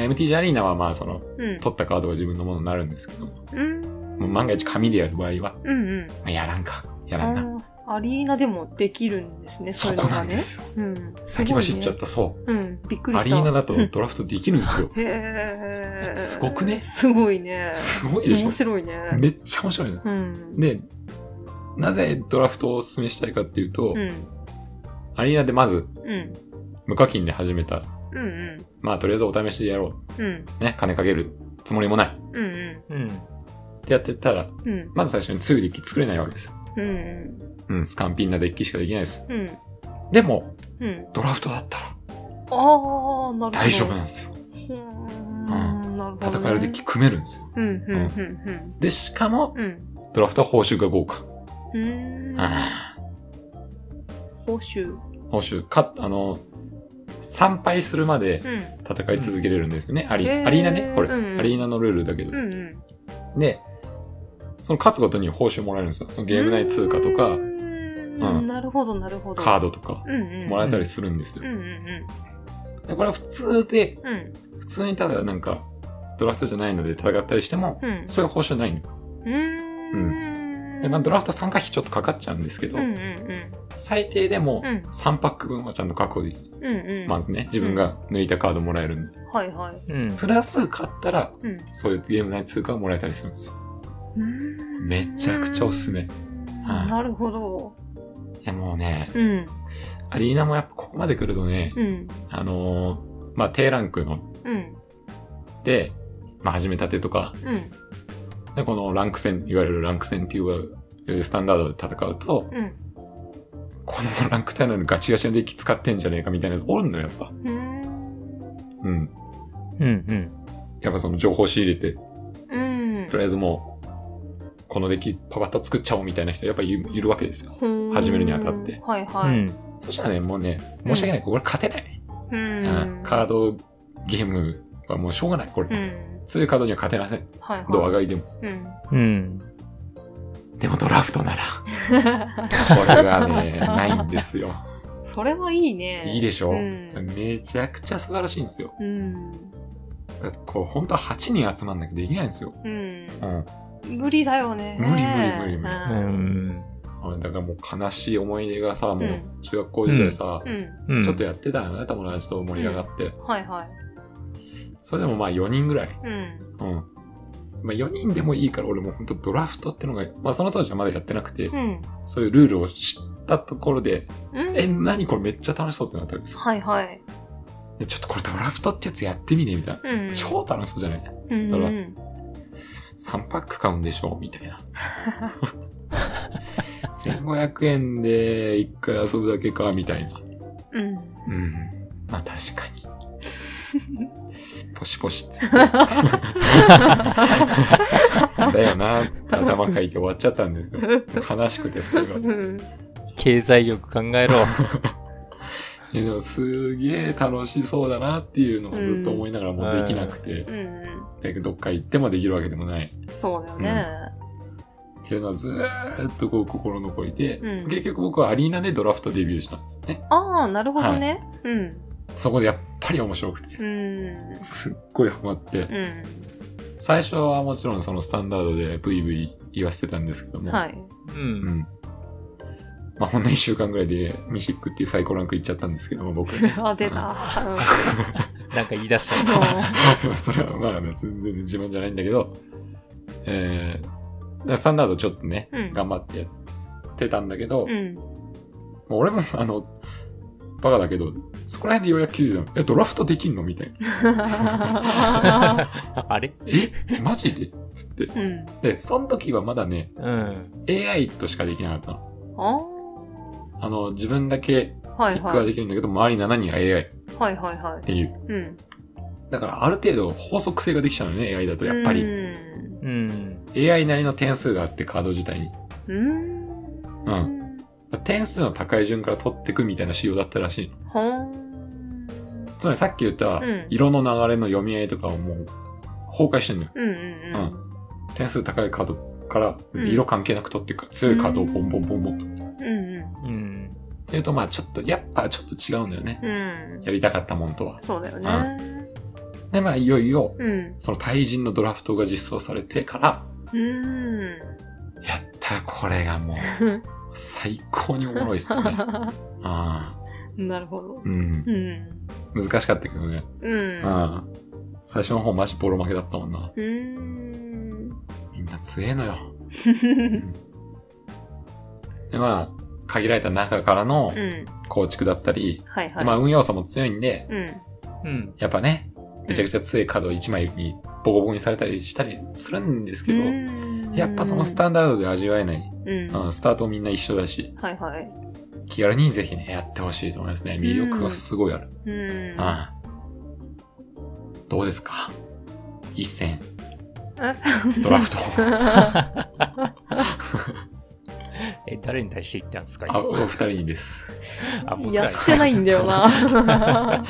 あ エムティージー アリーナはまあその、うん、取ったカードが自分のものになるんですけども。うん、もう万が一紙でやる場合は、うんうん、まあ、やらんか、やらんな。アリーナでもできるんですね、そういうのがね。そこなんですよ。うん、すごいね、先走っちゃった、そう。うん、びっくりした。アリーナだとドラフトできるんですよ。へー。すごくね。すごいね。すごいでしょ。面白いね。めっちゃ面白いね。うん、で、なぜドラフトをお勧めしたいかっていうと、うん、アリーナでまず、うん、無課金で始めた、うんうん、まあとりあえずお試しでやろう、うん。ね、金かけるつもりもない。うんうんうんってやってたら、うん、まず最初に強いデッキ作れないわけですよ。うん。うん、スカンピンなデッキしかできないです。うん、でも、うん、ドラフトだったら、ああ、なるほど。大丈夫なんですよ。うん、なるほどね、戦えるデッキ組めるんですよ。うんうんうんうん、で、しかも、うん、ドラフトは報酬が豪華。うーん、あー、報酬。報酬か、あの、参拝するまで戦い続けれるんですよね。うん、アリーナ、アリーナね、これ、うん、アリーナのルールだけど。うんうん、で、その勝つごとに報酬もらえるんですよ。そのゲーム内通貨とか、うん、うん、なるほどなるほど、カードとかもらえたりするんですよ。うんうんうん、でこれは普通で、うん、普通にただなんかドラフトじゃないので戦ったりしても、うん、そういう報酬ないの。うん、うん、でまあ、ドラフト参加費ちょっとかかっちゃうんですけど、うんうんうん、最低でもさんパック分はちゃんと確保できる、うんうん、まずね自分が抜いたカードもらえるんで、うんはいはいうん、プラス買ったら、うん、そういうゲーム内通貨をもらえたりするんですよ、うん、めちゃくちゃおすすめ、うんはあ、なるほど。いやもうね、うん、アリーナもやっぱここまで来るとね、うん、あのー、まあ低ランクの、うん、で、まあ、始めたてとか、うんでこのランク戦、いわゆるランク戦っていうスタンダードで戦うと、うん、このランク帯なのにガチガチのデッキ使ってんじゃねえかみたいなやつおるのよやっぱ。うん。うんうん。やっぱその情報仕入れて、うん、とりあえずもうこのデッキパパッと作っちゃおうみたいな人やっぱいるわけですよ。始めるにあたって。はいはい。うん、そしたらねもうね申し訳ない、うん、これ勝てない。うん、カードゲームはもうしょうがないこれ。うんそういうカードには勝てません。はいはい、ドアがいでも、うん。うん。でもドラフトなら。これがね、ないんですよ。それはいいね。いいでしょ、うん、めちゃくちゃ素晴らしいんですよ。うん。だってこう、本当ははちにん集まんなきゃできないんですよ。うん。うん、無理だよね。無理無理無理無理。うん。だからもう悲しい思い出がさ、もう中学校時代さ、うんうん、ちょっとやってたよね、友達と盛り上がって。うん、はいはい。それでもまあよにんぐらい、うん、うん、まあよにんでもいいから俺も本当ドラフトってのが、まあその当時はまだやってなくて、うん、そういうルールを知ったところで、うん、え、何これめっちゃ楽しそうってなったんですよ。はいはい。でちょっとこれドラフトってやつやってみねみたいな、うん、超楽しそうじゃない？つったら、うんうん、さんパック買うんでしょみたいな。せんごひゃくえんでいっかい遊ぶだけかみたいな。うん。うん。まあ確かに。ポシポシっつってだよなーっつって頭かいて終わっちゃったんですけど悲しくてそれが経済力考えろでもすげー楽しそうだなっていうのをずっと思いながらもうできなくて、うん、どっか行ってもできるわけでもないそうだよね、うん、っていうのはずーっとこう心残りで、うん、結局僕はアリーナでドラフトデビューしたんですよね。ああなるほどね、はい、うんそこでやっぱり面白くて、うん、すっごいハマって、うん、最初はもちろんそのスタンダードでブイブイ言わせてたんですけども、はいうんうん、まあほんのいっしゅうかんぐらいでミシックっていう最高ランクいっちゃったんですけども僕ね、あ出た、なんか言い出しちゃった、それはまあ全然自慢じゃないんだけど、えー、スタンダードちょっとね、うん、頑張ってやってたんだけど、うん、もう俺もあのバカだけどそこら辺でようやく気づいたのえドラフトできんのみたいなあれえマジでつって、うん、でその時はまだね、うん、エーアイ としかできなかったの、うん、あの自分だけピックはできるんだけど、はいはい、周りななにんは エーアイ っていう、はいはいはいうん、だからある程度法則性ができちゃうのね エーアイ だとやっぱりうん、うん、エーアイ なりの点数があってカード自体にうんうん点数の高い順から取ってくみたいな仕様だったらしいの。ほん。つまりさっき言った色の流れの読み合いとかをもう崩壊してんのよ。うんうんうん。うん、点数高いカードから色関係なく取ってくから、うん、強いカードをボンボンボンボンと。うんうん。っていうとまあちょっとやっぱちょっと違うんだよね。うん、やりたかったもんとは。そうだよね。うん、でまあいよいよ、うん、その対人のドラフトが実装されてから、うん、やったらこれがもう。最高におもろいっすね。あなるほど、うんうん。難しかったけどね、うんあ。最初の方マジボロ負けだったもんな。うーんみんな強えのよ、うん。で、まあ、限られた中からの構築だったり、うんはいはい、でまあ運要素も強いんで、うん、やっぱね、めちゃくちゃ強いカードいちまいにボコボコにされたりしたりするんですけど、やっぱそのスタンダードで味わえない、うん、スタートみんな一緒だし、はいはい、気軽にぜひねやってほしいと思いますね。魅力がすごいある、うんうん、どうですか一戦ドラフトえ誰に対して言ったんですか。あお二人にです。あ僕やってないんだよな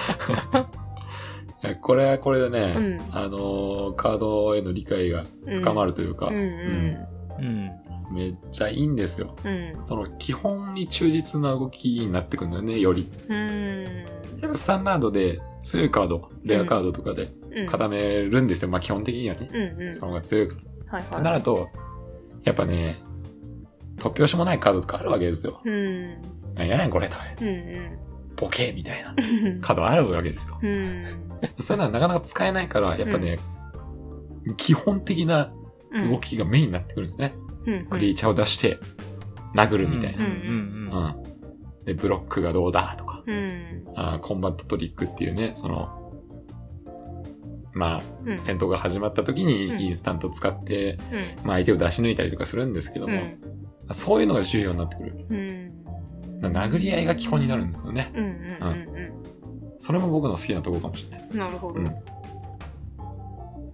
これはこれでね、うん、あのー、カードへの理解が深まるというか、うんうんうん、めっちゃいいんですよ、うん、その基本に忠実な動きになってくるんだよねより、うん、やっぱスタンダードで強いカードレアカードとかで固めるんですよ、うん、まあ基本的にはね、うんうん、その方が強いから、はいはい、なるとやっぱね突拍子もないカードとかあるわけですよ。うん。何やねんこれと。うんうん。ボケみたいなカードあるわけですよ。うん。そういうのはなかなか使えないから、やっぱね、うん、基本的な動きがメインになってくるんですね。うん。クリーチャーを出して、殴るみたいな。うんうんうん。うんで、ブロックがどうだとか、うん、あコンバットトリックっていうね、その、まあ、うん、戦闘が始まった時にインスタント使って、うん、まあ相手を出し抜いたりとかするんですけども、うん、そういうのが重要になってくる。うん、殴り合いが基本になるんですよね。うんうんうんうん、それも僕の好きなところかもしれない。なるほど。うん、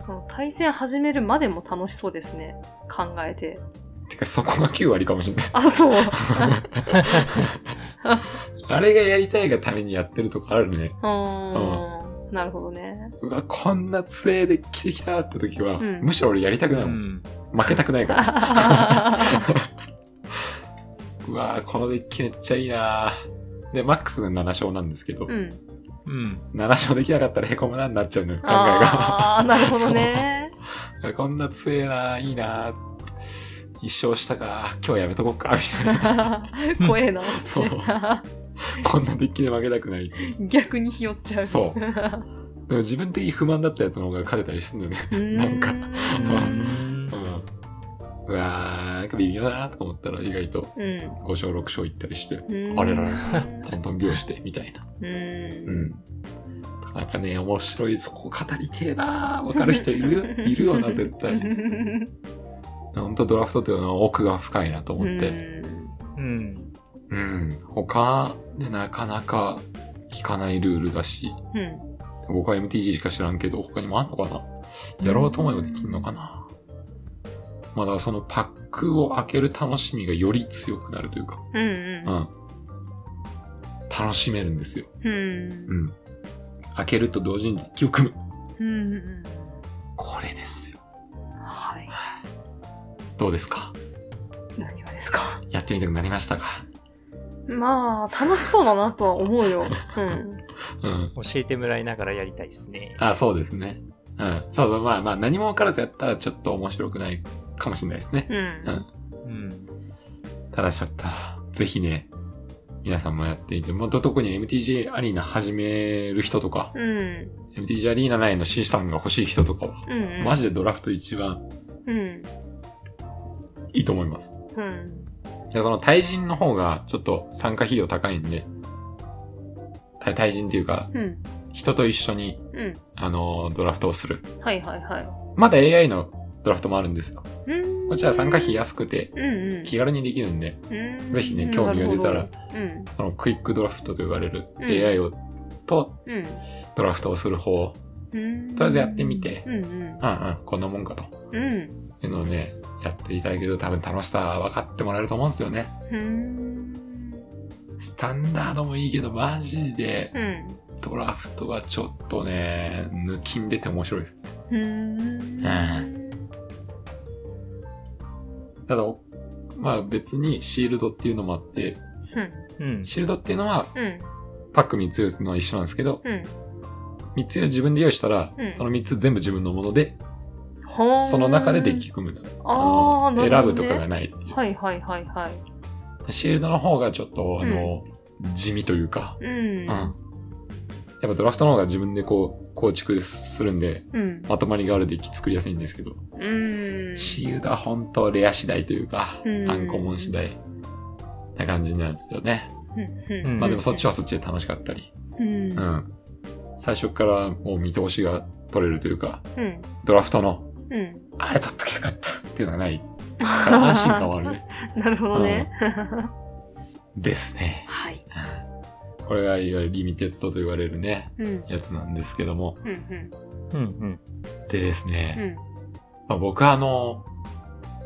その対戦始めるまでも楽しそうですね。考えて。てかそこがきゅう割かもしれない。あ、そう。あれがやりたいがためにやってるとこあるね。うん。なるほどね。うわ、こんな杖で来てきたって時は、うん、むしろ俺やりたくないもん。うん、負けたくないから。うわ、このデッキめっちゃいいな。で、マックスがなな勝なんですけど、うん、なな勝できなかったらへこむなになっちゃうのよ、考えが。ああ、なるほどね。こんな杖な、いいな。一勝したか、今日やめとこっか、みたいな。怖えな。そう。こんなデッキで負けたくない。逆にひよっちゃう。そう。でも自分的に不満だったやつの方が勝てたりするんだよね。なんか。うん。うわー、なんか微妙だなとか思ったら意外とご勝ろく勝いったりして、あれららトントン拍子でみたいな。うん。うん、なんかね、面白い、そこ語りてえなー。わかる人いるいるよな、絶対。ほんとドラフトっていうのは奥が深いなと思って。うん。うん。他でなかなか聞かないルールだし、うん、僕は エムティージー しか知らんけど、他にもあんのかな、やろうと思えばできんのかな、うん、まあだからそのパックを開ける楽しみがより強くなるというか、うんうんうん、楽しめるんですよ、うんうん、開けると同時にデッキを組む、うんうん、これですよ。はい、どうですか？何がですか？やってみたくなりましたか？まあ、楽しそうだなとは思うよ。うん。うん、教えてもらいながらやりたいですね。あ、そうですね。うん。そうそう、まあまあ、何も分からずやったらちょっと面白くないかもしれないですね。うん。うん。うん、ただちょっと、ぜひね、皆さんもやっていて、もっと特に エムティージー アリーナ始める人とか、うん、エムティージー アリーナ内の資産が欲しい人とかは、うんうん、マジでドラフト一番、うん、いいと思います。うん。その対人の方がちょっと参加費用高いんで、対人っていうか、うん、人と一緒に、うん、あのドラフトをする。はいはいはい。まだ エーアイ のドラフトもあるんですよ。うん、こちら参加費安くて、うんうん、気軽にできるんで、うん、ぜひね、興味が出たら、うん、そのクイックドラフトと呼ばれる エーアイ をと、うん、ドラフトをする方、うん、とりあえずやってみて、うんうん、うんうん、こんなもんかと。うんっていうのをね、やっていただけると多分楽しさ分かってもらえると思うんですよね。うーん、スタンダードもいいけどマジで、うん、ドラフトはちょっとね抜きん出て面白いですね。うーん、うん、ただまあ別にシールドっていうのもあって、うん、シールドっていうのは、うん、パックみっつ用の一緒なんですけど、うん、みっつ自分で用意したら、うん、そのみっつ全部自分のものでその中でデッキ組む、ああの、ね、選ぶとかがないっていう。はいはいはいはい。シールドの方がちょっと、あの、うん、地味というか、うん、うん。やっぱドラフトの方が自分でこう、構築するんで、うん、まとまりがあるデッキ作りやすいんですけど、うん、シールドは本当レア次第というか、うん、アンコモン次第な感じになるんですよね。うん、まあでもそっちはそっちで楽しかったり、うん。うん、最初からもう見通しが取れるというか、うん、ドラフトの、うん、あれ取っときゃよかったっていうのはないから安心感はあるね。なるほどね。うん、ですね。はい。これがいわゆるリミテッドと言われるね、うん、やつなんですけども。うんうん、でですね、うん、まあ、僕はあの、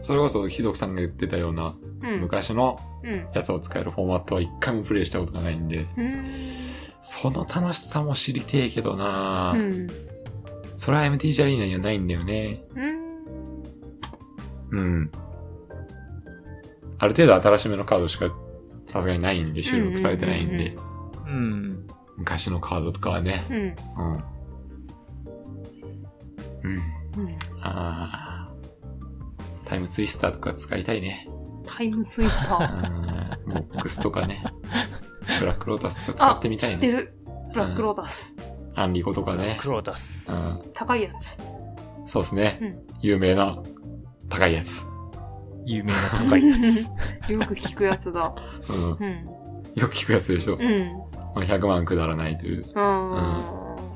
それこそひぞくさんが言ってたような、うん、昔のやつを使えるフォーマットは一回もプレイしたことがないんで、うん、その楽しさも知りてえけどなぁ。うん、それは エムティージー アリーナにはないんだよね。うん。うん。ある程度新しめのカードしかさすがにないんで、収録されてないんで。うん、うんうん。昔のカードとかはね。うん。うん。うん。ああ。タイムツイスターとか使いたいね。タイムツイスター、うん、ボックスとかねブラックロータスとか使ってみたいね。あ、知ってる、ブラックロータス、うん、アンリコとかね、ブラックロータス、うん、高いやつ。そうですね、うん、有名な高いやつ、有名な高いやつよく聞くやつだ、うんうん、よく聞くやつでしょ、うん、ひゃくまんくだらないという、うんうん、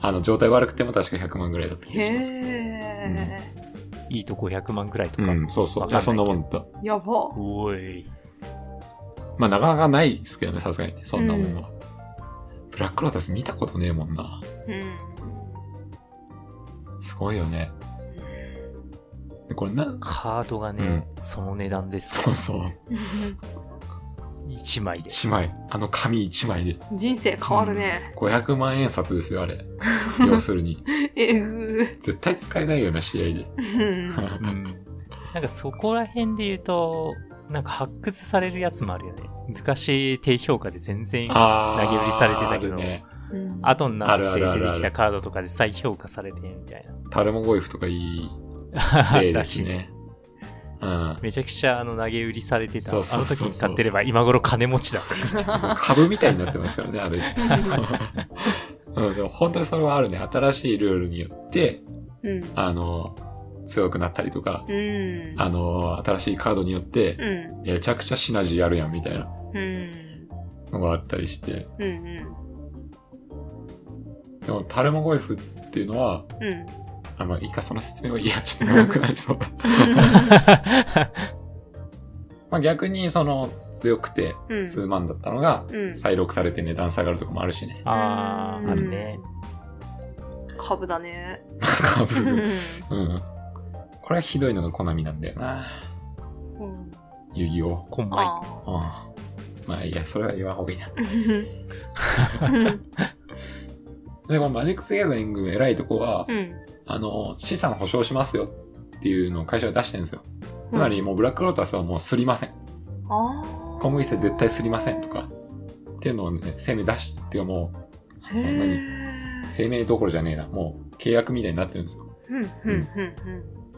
あの状態悪くても確かひゃくまんぐらいだった気がしますけど、へー、うん、いいとこひゃくまんぐらいとか、うん、そうそう、じゃあそんなもんだった。やば、おい、まあなかなかないですけどね、さすがにね、そんなもんは、うん、ブラックロータス見たことねえもんな、うん、すごいよねこれな。カードがね、うん、その値段です、ね、そうそういちまいでいちまい、あの紙いちまいで人生変わるね、うん、ごひゃくまん円札ですよあれ要するにえぐ、絶対使えないような試合で、うん、なんかそこら辺で言うとなんか発掘されるやつもあるよね。昔低評価で全然投げ売りされてたけど、ね、後になって出てきたカードとかで再評価されてみたいな。タルモゴイフとかいい例ですねうん、めちゃくちゃあの投げ売りされてた、そうそうそうそう、あの時買ってれば今頃金持ちだぜみたいな株みたいになってますからねあれ、うん、でも本当にそれはあるね。新しいルールによって、うん、あの強くなったりとか、うん、あの新しいカードによって、うん、めちゃくちゃシナジーあるやんみたいなのがあったりして、うんうん、でもタルモゴイフっていうのは、うん、あ、まあいいか、その説明はいや、ちょっと長くなりそうだまあ逆にその強くて数万だったのが再録されて値段下がるとかもあるしね、うん、あああるね、株だね株うんこれはひどいのがコナミなんだよな、うん、遊戯王コンマイ、うん、まあいやそれは言わんほうがいいなでこのマジック・ザ・ギャザリングの偉いとこは、うん、あの資産保証しますよっていうのを会社が出してるんですよ。つまりもうブラックロータスはもうすりません、うん、小麦製絶対すりませんとかっていうのをね、声明出してっていうか、もう何声明どころじゃねえな、もう契約みたいになってるんですよ、うんうんうん、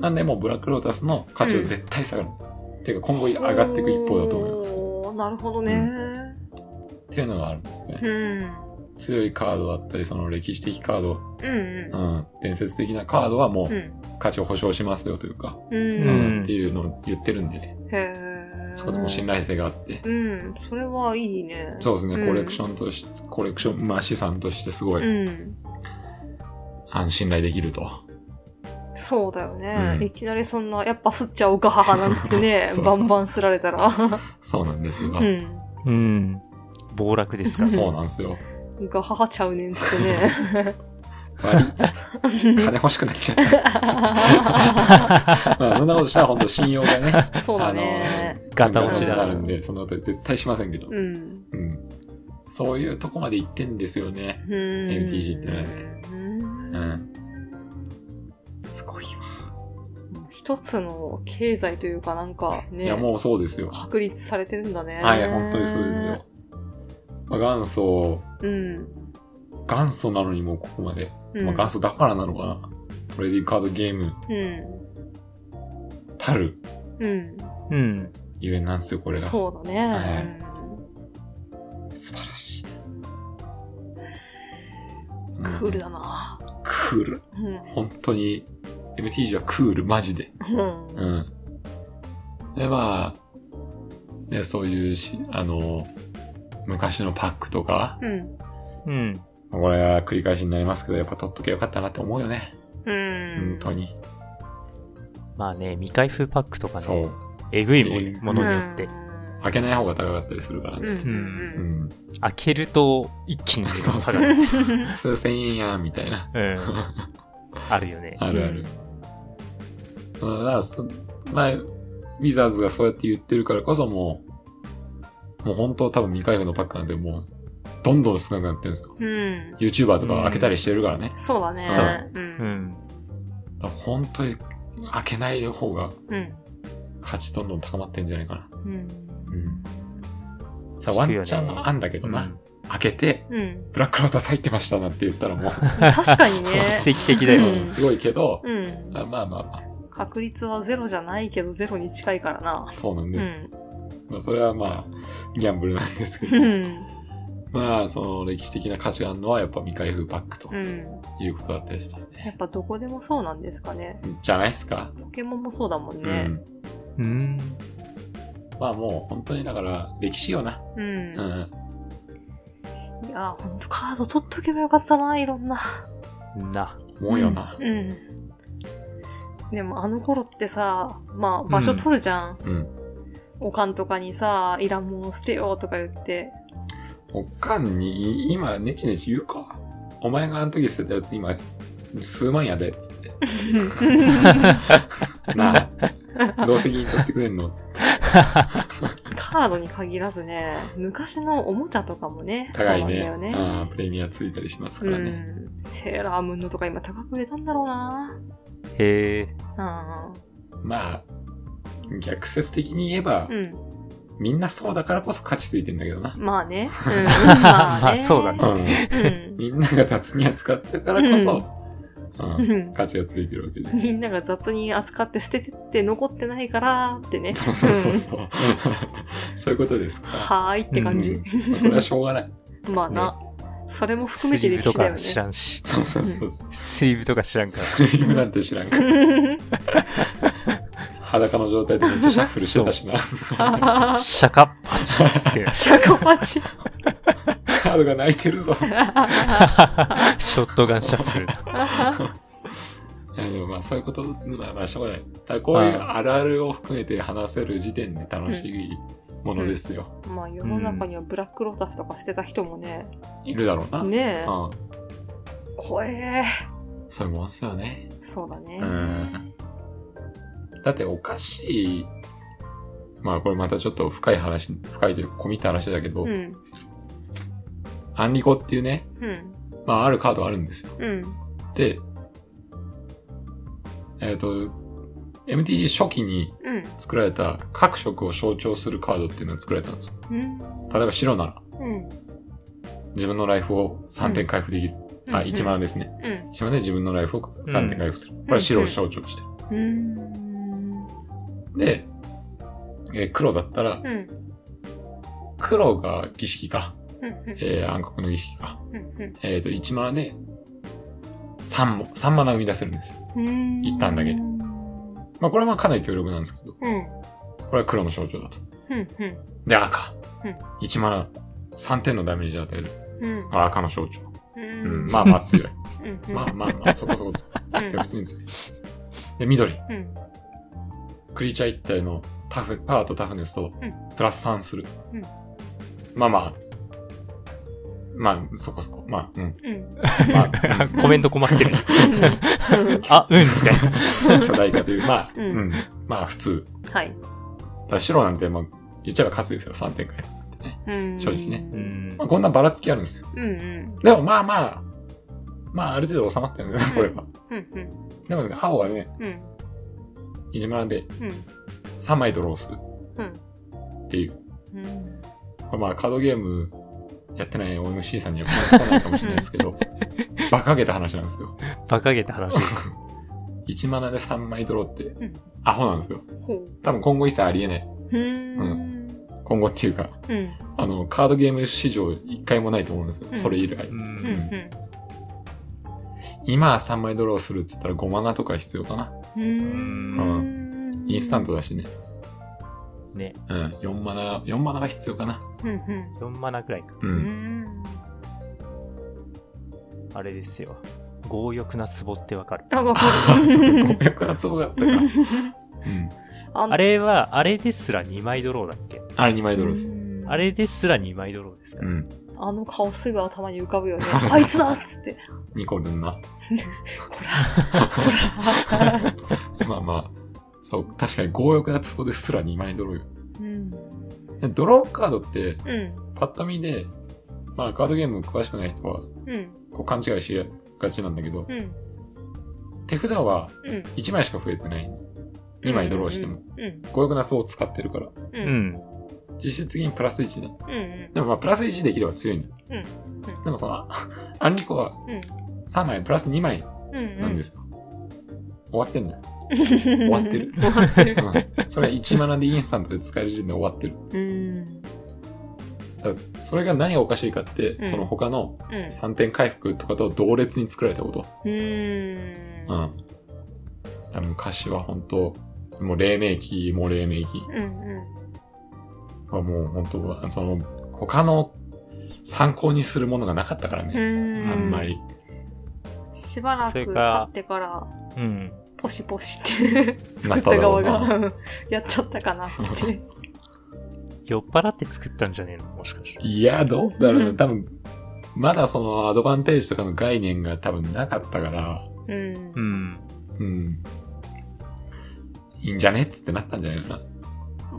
なんでもうブラックロータスの価値は絶対下がる、うん、っていうか今後上がっていく一方だと思いますけど。なるほどね、うん、っていうのがあるんですね、うん、強いカードだったりその歴史的カード、うんうんうん、伝説的なカードはもう価値を保証しますよというか、うんうん、っていうのを言ってるんでね、へー、そこでも信頼性があって、うん、それはいいね。そうですね、うん、コレクションとしてコレクション、まあ、資産としてすごい、うん、信頼できると。そうだよね、うん、いきなりそんなやっぱすっちゃおうかははなんてねそうそうバンバンすられたらそうなんですよ、うんうん、暴落ですからそうなんですよ、ガハハちゃうねんっつってね悪いっつって金欲しくなっちゃったっつってまあそんなことしたら本当信用がねそうだね、あのー、ガタ落ちになるんで、そのこと絶対しませんけど、うんうん、そういうとこまで行ってんですよね、 エムティージー ってね、うん、うん、すごいわ。一つの経済というかなんかね、いやもうそうですよ、確立されてるんだね。はい、本当にそうですよ。まあ、元祖、うん、元祖なのにもうここまで、うん、まあ、元祖だからなのかな、トレーディングカードゲーム、うん、たる、うん、ゆえんなんですよこれが。そうだね、はい、素晴らしいです、うん、クールだな、クール、うん、本当に エムティージー はクールマジで、うんうん、でまあ、ね、そういうし、あの昔のパックとか、うんうん、これは繰り返しになりますけど、やっぱ取っとけばよかったなって思うよね、うん、本当に。まあね、未開封パックとかね、えぐいものによって、うん、開けない方が高かったりするからね、うんうんうん、開けると一気に下がる数千円やんみたいな、うん、あるよね、あるある、うん、だからそ、まあ、ウィザーズがそうやって言ってるからこそ、もうもう本当多分未開封のパックなんてもうどんどん少なくなってるんですよ、うん、YouTuber とか開けたりしてるからね、うん、そうだね、うんうん、だから本当に開けない方が価値どんどん高まってんじゃないかな、うんうん、さあワンチャンあんだけどな、うん、開けて、うん、ブラックロータス入ってましたなんて言ったらもう確かにね奇跡的だよ、うん、すごいけど、うん、まあまあまあ確率はゼロじゃないけどゼロに近いからな。そうなんです、うん、まあ、それはまあギャンブルなんですけど、うん、まあその歴史的な価値があるのはやっぱ未開封パックということだったりしますね、うん、やっぱどこでもそうなんですかね。じゃないですか。ポケモンもそうだもんね。うん、うん、まあもう本当にだから歴史よな。うん、うん、いや本当カード取っとけばよかったな、いろんなな思うよな。うん、うん、でもあの頃ってさ、まあ場所取るじゃん、うんうん、おかんとかにさ、いらんもん捨てようとか言って。おかんに今ネチネチ言うか。お前があの時捨てたやつ今数万やでっつって。なあ、どう責任取ってくれんのっつって。カードに限らずね、昔のおもちゃとかもね、高いね。そうなんだよね。ああ、プレミアついたりしますからね。うん、セーラームーンのとか今高く売れたんだろうな。へえ。ああ。まあ。逆説的に言えば、うん、みんなそうだからこそ価値ついてんだけどな。まあね。うん、まあね。まあそうだね、うん。みんなが雑に扱ってるからこそ、うんうん、価値がついてるわけで。みんなが雑に扱って捨ててって残ってないからってね。そうそうそうそう。うん、そういうことですか。はーいって感じ。うんうん、まあ、これはしょうがない。まあな。ね、それも含めて歴史だよね。スリーブとか知らんし。そうそうそうそう。スリーブとか知らんから。スリーブなんて知らんから。裸の状態でめっちゃシャッフルしてたしな。シャカッパチっつって。シャカパチ。カードが泣いてるぞ。ショットガンシャッフル。いやでもまあそういうことはまあしょうがない。だこういうあるあるを含めて話せる時点で楽しいものですよ。うんうん、まあ世の中にはブラックロータスとか捨てた人もね。いるだろうな。ねえ。うん、怖え。そういうもんですよね。そうだね。うん、だっておかしい、まあこれまたちょっと深い話、深いというか込みった話だけど、うん、アンリコっていうね、うん、まああるカードあるんですよ。うん、で、えっと、エムティージー 初期に作られた各色を象徴するカードっていうのを作られたんですよ。うん、例えば白なら、うん、自分のライフをさんてん回復できる。うん、あ、いちマナですね。うん、いちマナで自分のライフをさんてん回復する。うん、これは白を象徴してる。うんうん、で、えー、黒だったら、うん、黒が儀式か、うんうん、えー、暗黒の儀式か、うんうん、えっと、いちマナでさんも、さんマナ生み出せるんですよ。一旦だけ。まあ、これはまあかなり強力なんですけど、うん、これは黒の象徴だと。うんうん、で、赤。うん、いちマナさんてんのダメージ与える。うん、これは赤の象徴。うんうん、まあまあ強い。うん、まあまあまあ、そこそこ強い。で、普通に強い。で、緑。うん、クリーチャー一体のタフ、パワーとタフネスをプラスさんする。うん、まあまあ。まあ、そこそこ。まあ、うん。うん、まあ、うん、コメント困ってる。あ、うん、みたいな。巨大化という。まあ、うんうん、まあ、普通。はい。白なんて、まあ、言っちゃえば勝つですよ。さんてん回なんてね。うん、正直ね。うん、まあ、こんなばらつきあるんですよ。うんうん、でも、まあまあ、まあ、ある程度収まってるんですよ、これは。うんうん、でもですね、青はね、うん、いじまらでさんまいドローするっていう、うんうん、まあカードゲームやってない オーエムシー さんには来ないかもしれないですけど馬鹿げた話なんですよ。馬鹿げた話。いちマナでさんまいドローってアホなんですよ、うん、多分今後一切ありえない、うん、今後っていうか、うん、あのカードゲーム史上一回もないと思うんですよ、うん、それ以来、うんうんうん、今さんまいドローするっつったらごマナとか必要かな。うんうん、インスタントだしね。ね。うん。よんマナ、よんマナが必要かな。うんうん。よんマナくらいか。うん。うん、あれですよ。強欲な壺ってわかる。あ、わかる。強欲な壺があったか。うん。あれは、あれですらにまいドローだっけ？あれにまいドローです。あれですらにまいドローですから。うん。あの顔すぐ頭に浮かぶよね。あいつだっつって。ニコルンな。こら、こら。まあまあ、そう、確かに強欲な壺ですらにまいドローよ。うん、ドローカードって、うん、パッと見で、まあカードゲーム詳しくない人は、うん、こう勘違いしがちなんだけど、うん、手札はいちまいしか増えてない。うん、にまいドローしても。強欲な壺を使ってるから。うんうん、実質的にプラスいちだ、ね、うんうん。でもまあプラスいちできれば強いんだよ、うんうん。でもこのアンリコはさんまいプラスにまいなんですよ。うんうん、終わってんだよ。終わってる。終わってる、うん。それはいちマナでインスタントで使える時点で終わってる。うん、だそれが何がおかしいかって、うん、その他のさんてん回復とかと同列に作られたこと。うん。うん、昔は本当もう黎明期もう黎明期。うんうん。はもう本当その他の参考にするものがなかったからね。うんあんまり。しばらく経ってから、うん、ポシポシって作った側がやっちゃったかなって酔っ払って作ったんじゃねえのもしかしていやどうだろう多分まだそのアドバンテージとかの概念が多分なかったからうんうん、うん、いいんじゃねっつってなったんじゃないかな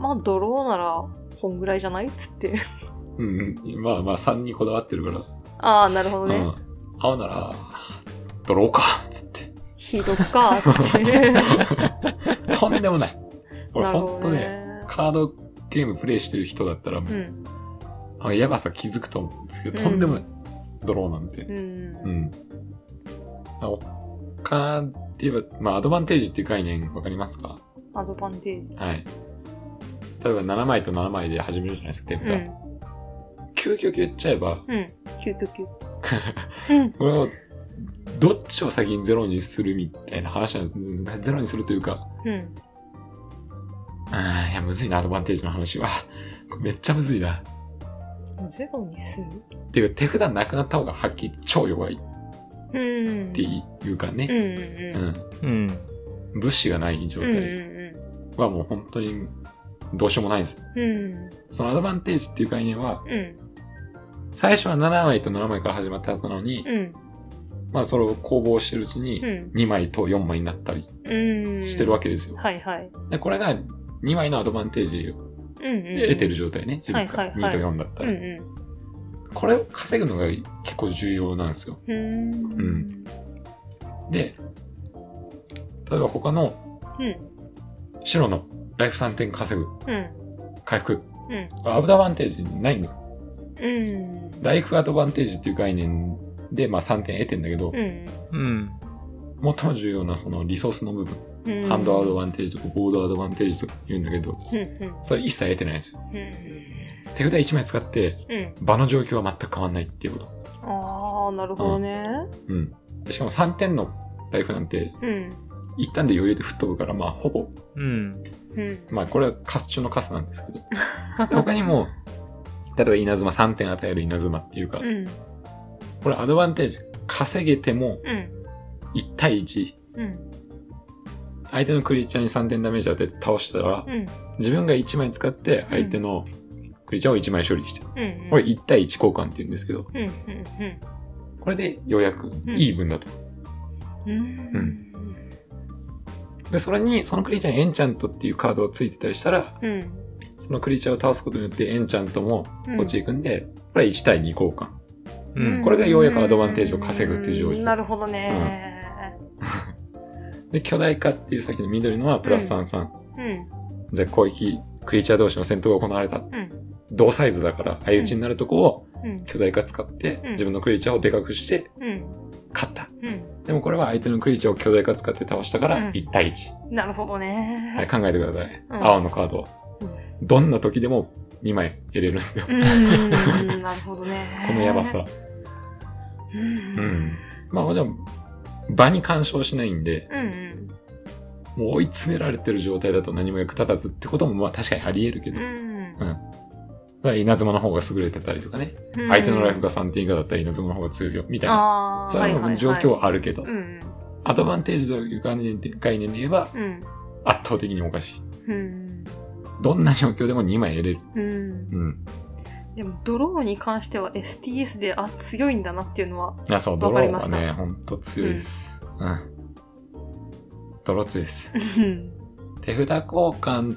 まあドローならこんぐらいじゃないっつってうんまあまあさんにこだわってるからああなるほどね、うん、青ならドローかっつってひどっかつってとんでもない俺ほんとねカードゲームプレイしてる人だったらもう、うん、あやばさ気づくと思うんですけど、うん、とんでもないドローなんて、うんうん、他って言えば、まあ、アドバンテージっていう概念わかりますかアドバンテージはい例えばななまいとななまいで始めるじゃないですか手札、うん、きゅうきゅうきゅう言っちゃえばうんきゅうきゅうきゅう これをどっちを先にゼロにするみたいな話は、ゼロにするというか。うん。ああ、いや、むずいな、アドバンテージの話は。めっちゃむずいな。ゼロにする？っていうか、手札なくなった方がはっきり超弱い。うん。っていうかね。うん。うん。うん。物資がない状態はもう本当にどうしようもないんですよ。うん。そのアドバンテージっていう概念は、うん、最初はななまいとななまいから始まったはずなのに、うんまあそれを攻防してるうちににまいとよんまいになったりしてるわけですよ。うん、はいはい。でこれがにまいのアドバンテージを得てる状態ね。自分がにとよんだったら、はいはいはいうんうん、これを稼ぐのが結構重要なんですよ。うんうん、で例えば他の白のライフさんてん稼ぐ、うん、回復、うん、アドバンテージないの。うん、ライフアドバンテージっていう概念で、まあさんてん得てんだけど、うん。最も重要なそのリソースの部分、うん、ハンドアドバンテージとかボードアドバンテージとか言うんだけど、うんうん、それ一切得てないんですよ。うん、手札いちまい使って、うん、場の状況は全く変わんないっていうこと。ああ、なるほどね、うん。うん。しかもさんてんのライフなんて、うん、一旦で余裕で吹っ飛ぶから、まあほぼ、うん。まあこれはカス中のカスなんですけど、他にも、例えば稲妻さんてん与える稲妻っていうか、うんこれアドバンテージ稼げてもいち対いち、うん、相手のクリーチャーにさんてんダメージ当てて倒したら、うん、自分がいちまい使って相手のクリーチャーをいちまい処理して、うんうん、これいち対いち交換って言うんですけど、うんうんうん、これでようやくいい分だと、うんうん、でそれにそのクリーチャーにエンチャントっていうカードをついてたりしたら、うん、そのクリーチャーを倒すことによってエンチャントもこっち行くんで、うん、これはいち対に交換うん、これがようやくアドバンテージを稼ぐっていう状況。なるほどね、うん。で、巨大化っていうさっきの緑のはプラスさんじゅうさん。うん、じゃあ攻撃、クリーチャー同士の戦闘が行われた。うん、同サイズだから、相打ちになるとこを巨大化使って、うん、自分のクリーチャーをでかくして、勝った、うんうん。でもこれは相手のクリーチャーを巨大化使って倒したからいち対いち。うん、なるほどね。はい、考えてください。うん、青のカードを、うん。どんな時でも、にまい入れるんですよ。うんなるほどね。このやばさ。うん。うん、まあもちろん場に干渉しないんで、うんうん、もう追い詰められてる状態だと何も役立たずってこともまあ確かにあり得るけど、うん。うん、だから稲妻の方が優れてたりとかね、うん、相手のライフがさんてん以下だったら稲妻の方が強いよみたいな、そういうのも状況はあるけど、はいはいはい、アドバンテージという概念で言えば、うん、圧倒的におかしい。うんどんな状況でもにまい得れる、うんうん、でもドローに関しては エスティーエス であ強いんだなっていうのは分かりました。そうドローはねほんと強いです、うんうん、ドロー強いです手札交換っ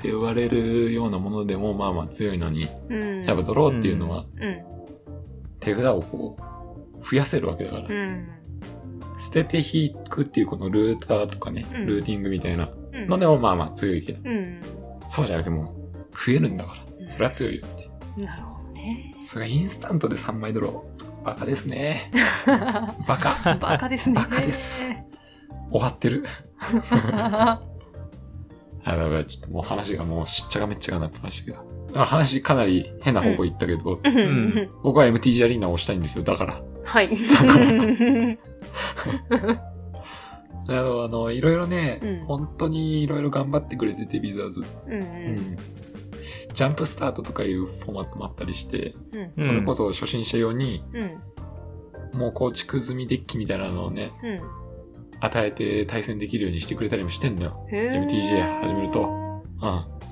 て言われるようなものでもまあまあ強いのに、うん、やっぱドローっていうのは、うん、手札をこう増やせるわけだから、うん、捨てて引くっていうこのルーターとかね、うん、ルーティングみたいなのでもまあまあ強いけど、うんそうじゃなくても増えるんだから、うん、それは強いよって。なるほどね。それがインスタントでさんまいドロー。バカですね。バカ。バカですね。バカです。終わってる。やばいやばい、ちょっともう話がもうしっちゃがめっちゃがなってましたけど、話かなり変な方向行ったけど、うんうん、僕は エムティージー アリーナを押したいんですよ。だからはいだからあの、あの、いろいろね、うん、本当にいろいろ頑張ってくれてて、ビザーズ、うんうん。ジャンプスタートとかいうフォーマットもあったりして、うん、それこそ初心者用に、うん、もう構築済みデッキみたいなのをね、うん、与えて対戦できるようにしてくれたりもしてんのよ。エムティージー 始めると。うん。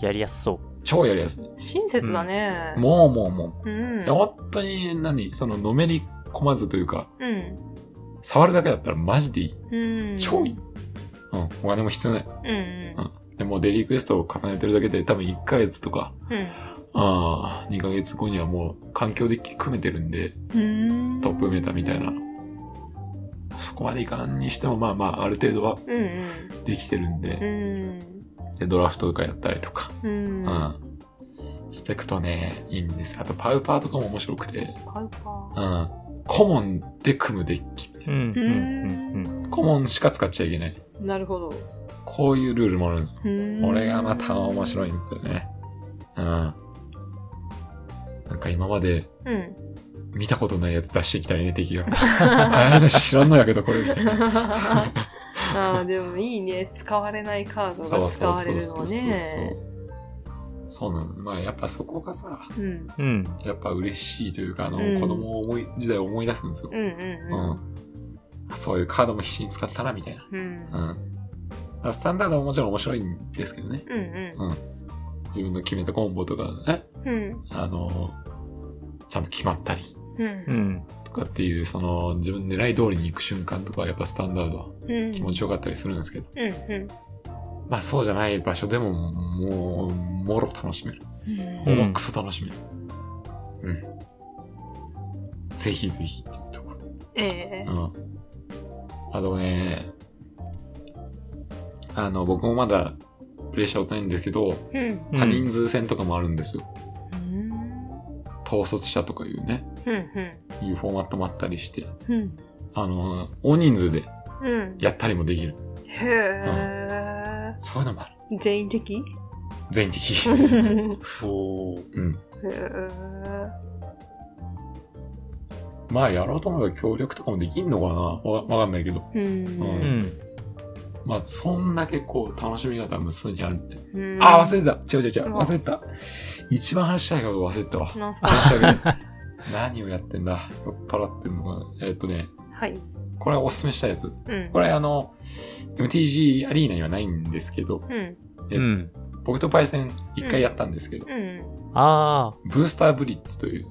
やりやすそう。超やりやすい。親切だね。うん、もうもうもう。うん、本当に何、その、のめり込まずというか、うん、触るだけだったらマジでいい。うん、超いい。うん、お金も必要ない。うんうんうん、でもうデリクエストを重ねてるだけで多分いっかげつとか、うん、あにかげつごにはもう環境デッキ組めてるんで、うん、トップメタみたいな。そこまでいかんにしてもまあまあある程度はできてるんで、うんうん、でドラフトとかやったりとか、うんうん、していくとね、いいんです。あとパウパーとかも面白くて。パウパー、うん、コモンで組むデッキみたいな、うんうんうん、コモンしか使っちゃいけない。なるほど。こういうルールもあるんですよ。これがまた面白いんですよね。うん。なんか今まで見たことないやつ出してきたりね、敵が。あ、私知らんのやけどこれみたいな。あ、でもいいね、使われないカードが使われるのね。そうなの。まあやっぱそこがさ、うん、やっぱ嬉しいというか、あの、うん、子供を思い時代を思い出すんですよ、うんうんうんうん、そういうカードも必死に使ったなみたいな、うんうん、スタンダードももちろん面白いんですけどね、うんうんうん、自分の決めたコンボとかね、うん、あのちゃんと決まったり、うん、とかっていう、その自分狙い通りに行く瞬間とかはやっぱスタンダード、うん、気持ちよかったりするんですけど、うんうん、まあそうじゃない場所でももうもろ楽しめる。もうクソ楽しめる。うん。うん、ぜひぜひっていうところ。ええー。うん。あとね、あの、僕もまだプレイしたことないんですけど、うん、他人数戦とかもあるんですよ。うん、統率者とかいうね、うん、いうフォーマットもあったりして、うん、あの、大人数でやったりもできる。うん、へえ、うん。そういうのもある。全員的？全的おー、うん、へー、まあやろうと思えば協力とかもできんのかな、わ、わかんないけど、うん、うん、まあそんだけこう楽しみ方は無数にあるんで、うん、あー忘れた、違う違う違う、忘れた、一番話したいこと忘れたわ、なんすか何をやってんだ、酔っ払ってんのかな、えー、っとね、はい、これはおすすめしたやつ、うん、これあの エムティージー アリーナにはないんですけど、うん、え、うん僕とパイセン一回やったんですけど、うんうん、あーブースターブリッツという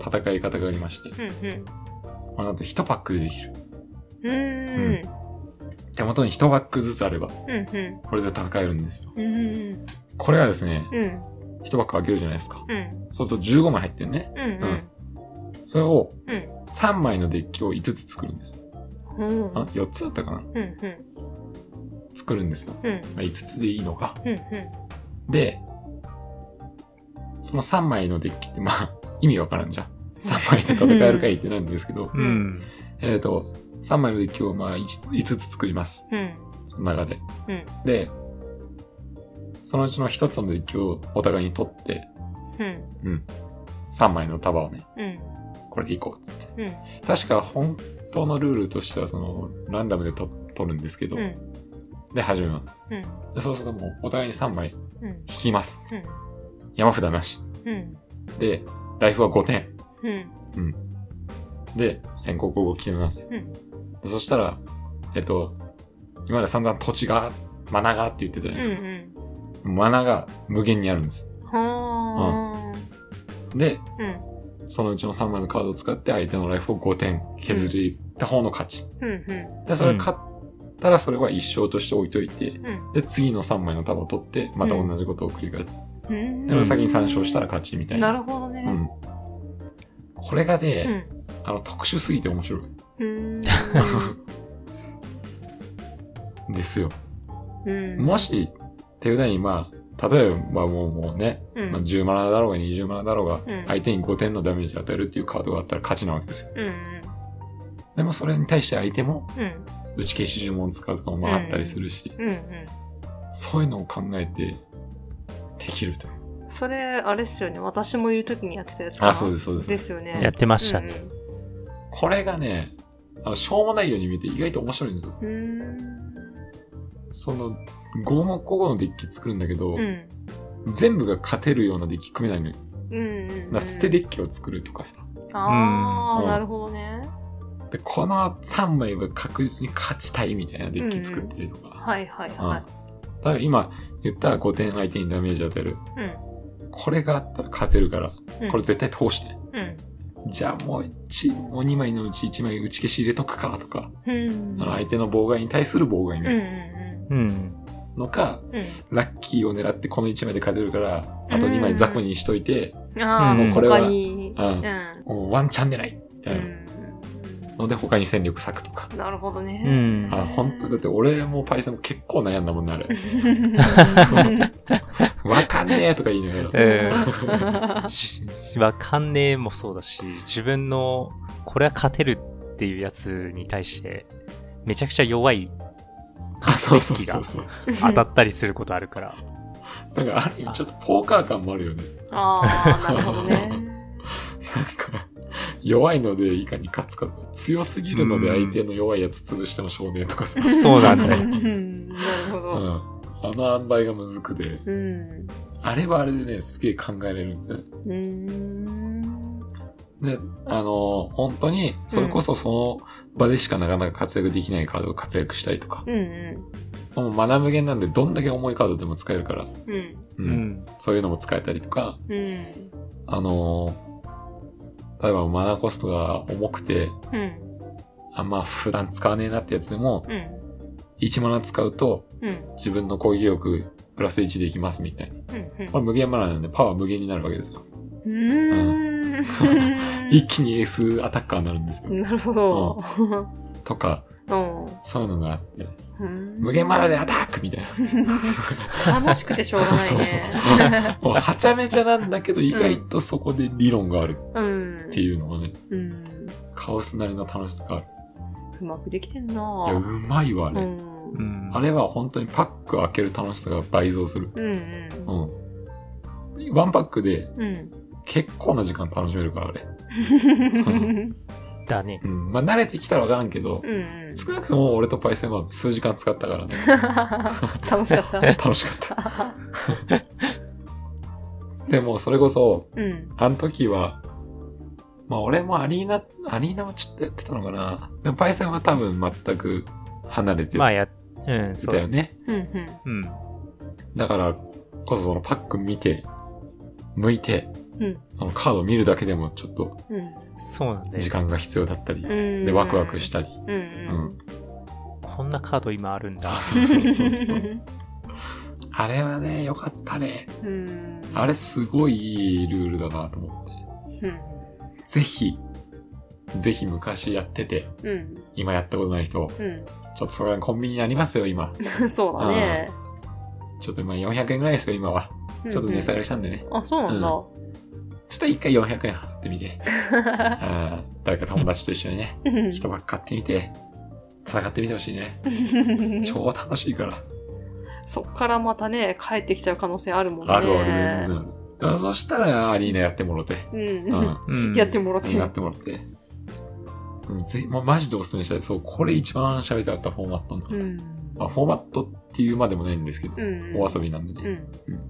戦い方がありまして、うんうん、これなんといちパックでできる、うーん、うん、手元にいちパックずつあれば、うんうん、これで戦えるんですよ、うん、これがですね、うん、いちパック開けるじゃないですか、うん、そうするとじゅうごまい入ってるね、うんうんうん、それをさんまいのデッキをいつつ作るんですよ、うん、あよっつだったかな、うんうん、作るんですよ、うん、まあ、いつつでいいのか、うんうん、で、そのさんまいのデッキってまあ意味わからんじゃん。さんまいで戦えるかいってなんですけど、うん、えっと、さんまいのデッキをまあ 5, いつつ作ります。うん、その中で、うん。で、そのうちのひとつのデッキをお互いに取って、うんうん、さんまいの束をね、うん、これでいこうっつって、うん。確か本当のルールとしてはそのランダムで取るんですけど、うん、で始めます、うんで。そうするともうお互いにさんまい、引きます、うん、山札なし、うん、でライフはごてん、うんうん、で先行後攻決めます、うん、そしたらえっと今まで散々土地がマナがって言ってたじゃないですか、うんうん、マナが無限にあるんです、うん、で、うん、そのうちのさんまいのカードを使って相手のライフをごてん削りた方の勝ち、うんうん、でそれ勝っ、うんただそれは一生として置いといて、うん、で次のさんまいの束を取ってまた同じことを繰り返す、うん、で先にさん勝したら勝ちみたいな、なるほどね、うん、これがね、うん、あの特殊すぎて面白い、うーんですよ、うん、もし手札にまあ例えばもうもうね、うんまあ、じゅうマナだろうがにじゅうマナだろうが、うん、相手にごてんのダメージを与えるっていうカードがあったら勝ちなわけですよ、うん、でもそれに対して相手も、うん打ち消し呪文使うとかもあったりするし、うんうんうんうん、そういうのを考えてできるという。それあれですよね、私もいるときにやってたやつかな。あ、そうですそうですですよね。やってましたね、うんうん、これがね、あのしょうもないように見て意外と面白いんですよ。うーん、そのごも個々のデッキ作るんだけど、うん、全部が勝てるようなデッキ組めないのよ、うんうんうん、な捨てデッキを作るとかさ。ああ、うん、なるほどね。でこのさんまいは確実に勝ちたいみたいなデッキ作ってるとか、うんうん、はいはいはい、うん、だから今言ったらごてん相手にダメージ当てる、うんこれがあったら勝てるから、うん、これ絶対通して、うん、じゃあもういち、もうにまいのうちいちまい打ち消し入れとくかとか、うん、あの相手の妨害に対する妨害みたいなのか、うんうん、ラッキーを狙ってこのいちまいで勝てるから、うん、あとにまい雑魚にしといて、うん、もうこれは、うんうん、もうワンチャン狙いみたいな、うん、ので他に戦力割くとか。なるほどね、うん、あ本当だって俺もパイセンも結構悩んだもんな、あれわかんねえとか言いながら、えー、わかんねえもそうだし、自分のこれは勝てるっていうやつに対してめちゃくちゃ弱い勝つ敵が当たったりすることあるからなんかある意味ちょっとポーカー感もあるよね。ああ、なるほどねなんか弱いのでいかに勝つか、強すぎるので相手の弱いやつ潰してもしょうねとかさ、うん、そうなんだねなるほど、うんあの塩梅がむずくで、うん、あれはあれでね、すげえ考えれるんですよ。うーんで、あの本当にそれこそその場でしかなかなか活躍できないカードが活躍したりとか、うんうん、もう学ぶ限なんでどんだけ重いカードでも使えるから、うんうんうん、そういうのも使えたりとか、うん、あの例えばマナーコストが重くて、うん、あんま普段使わねえなってやつでも、うんいちマナ使うと、うん、自分の攻撃力プラスいちでいきますみたいな、うんうん、これ無限マナなんでパワー無限になるわけですよ、うーん、うん、一気にエースアタッカーになるんですよ。なるほど、うん、とかそういうのがあって無限マナでアタックみたいな楽しくてしょうがないねそうそうもうはちゃめちゃなんだけど意外とそこで理論があるっていうのがね、うん、カオスなりの楽しさがある。うまくできてんな。いや、うまいわあれ、うんうん、あれは本当にパック開ける楽しさが倍増する、うんうんうん、ワンパックで結構な時間楽しめるからあれだね、うん、まあ慣れてきたら分からんけど、うんうん、少なくとも俺とパイセンは数時間使ったからね楽しかった楽しかったでもそれこそ、うん、あの時はまあ俺もアリーナアリーナはちょっとやってたのかな。でもパイセンは多分全く離れてまあや、うん、そうだよね、うんうんうん、だからこそそのパック見て向いて、うん、そのカードを見るだけでもちょっと時間が必要だったり、うん、でワクワクしたり、うんうん、こんなカード今あるんだそうそうそうそうそうあれはねよかったね、うん、あれすごいいいルールだなと思って、うん、ぜひぜひ昔やってて、うん、今やったことない人、うんちょっとそれはコンビニにありますよ今そうだね、うん、ちょっと今よんひゃくえんぐらいですよ今は、うんうん、ちょっと値下がりしたんでね。あ、そうなんだ、うん、ちょっと一回よんひゃくえん払ってみてあ誰か友達と一緒にね一晩買ってみて戦ってみてほしいね超楽しいからそっからまたね帰ってきちゃう可能性あるもんね。あるある全然ある。そしたらアリーナやってもろて、うんうん、やってもろてやってもろてぜまあ、マジでおすすめしたい。そう、これ一番喋りたかったフォーマットなんだ、うんまあ、フォーマットっていうまでもないんですけど、うん、お遊びなんでね、うんうん、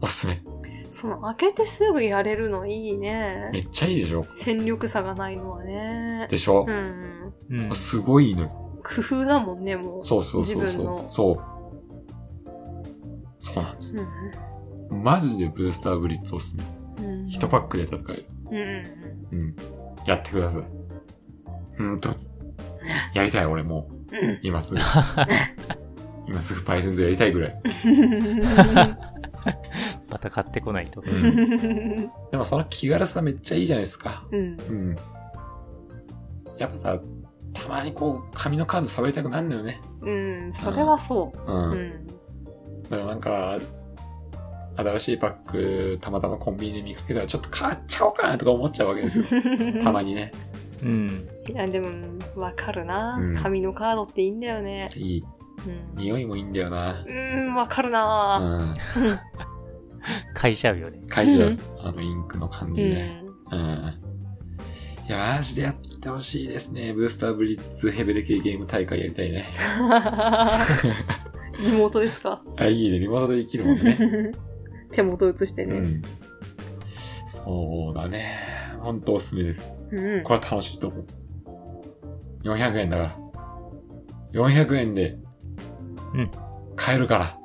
おすすめ。その開けてすぐやれるのいいね。めっちゃいいでしょ。戦力差がないのはねでしょ、うんうんまあ、すごいいいのよ。工夫だもんねもう。そうそうそうそうそうそうなんです、うん、マジでブースターブリッツおすすめ、うん、いちパックで戦える、うんうんやってください。本当にやりたい俺もう、うん、今すぐ今すぐパイセンとやりたいぐらいまた買ってこないと、うん、でもその気軽さめっちゃいいじゃないですか、うんうん、やっぱさたまにこう紙のカード触りたくなるのよね。うんそれはそう、うんうん、だからなんか新しいパックたまたまコンビニで見かけたらちょっと買っちゃおうかなとか思っちゃうわけですよたまにね、うん、いやでも分かるな、うん、紙のカードっていいんだよね。いい、うん、匂いもいいんだよな。うん分かるな、うん、嗅いちゃうよね。嗅いちゃうあのインクの感じね、うんうん、いやマジでやってほしいですね。ブースターブリッツヘベレ系ゲーム大会やりたいね。リモートですか。あいいね、リモートでできるもんね。手元映してね、うん、そうだね、ほんとおすすめです、うん、これは楽しいと思う。よんひゃくえんだから、よんひゃくえんで買えるから、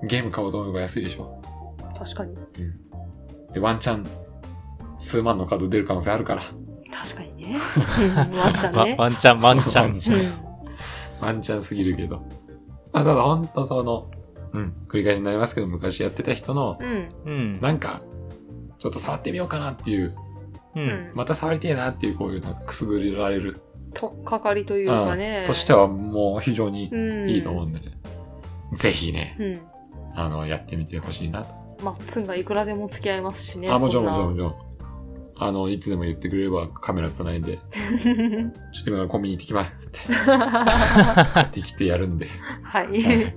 うん、ゲーム買おうと思えば安いでしょ。確かに、うん、でワンチャン数万のカード出る可能性あるから。確かにね。ワンチャンね、ワンチャンワンチャンワンチャン、うん、ワンチャンすぎるけど、まあ、ただほんとその、うん、繰り返しになりますけど昔やってた人の、うん、なんかちょっと触ってみようかなっていう、うん、また触りてえなっていう、こういうのくすぐられるとっかかりというかね、うん、としてはもう非常にいいと思うんでね、うん、ぜひね、うん、あのやってみてほしいなと。まあツンがいくらでも付き合いますしね。あもちろんもちろんもちろん、あのいつでも言ってくれればカメラつないでちょっと今コンビニ行ってきますっつって買ってきてやるんで。はい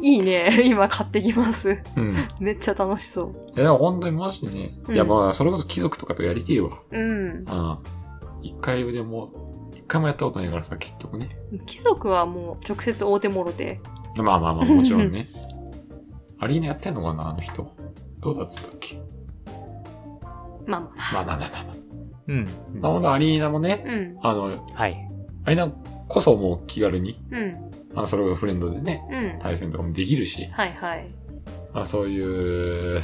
いいね、今買ってきます、うん、めっちゃ楽しそう。いや本当にマジね、うん、いやまあそれこそ貴族とかとやりてえわ。うん一回でも一回もやったことないからさ結局ね。貴族はもう直接大手もろで、まあまあまあもちろんね。アリーナやってんのかなあの人、どうだっつったっけ。まあまあまあまあまあまあうんまあほんとアリーナもね、うん、あの、はい、アリーナこそもう気軽に、うんまあ、それこそフレンドでね、うん、対戦とかもできるし、はいはいまあ、そういう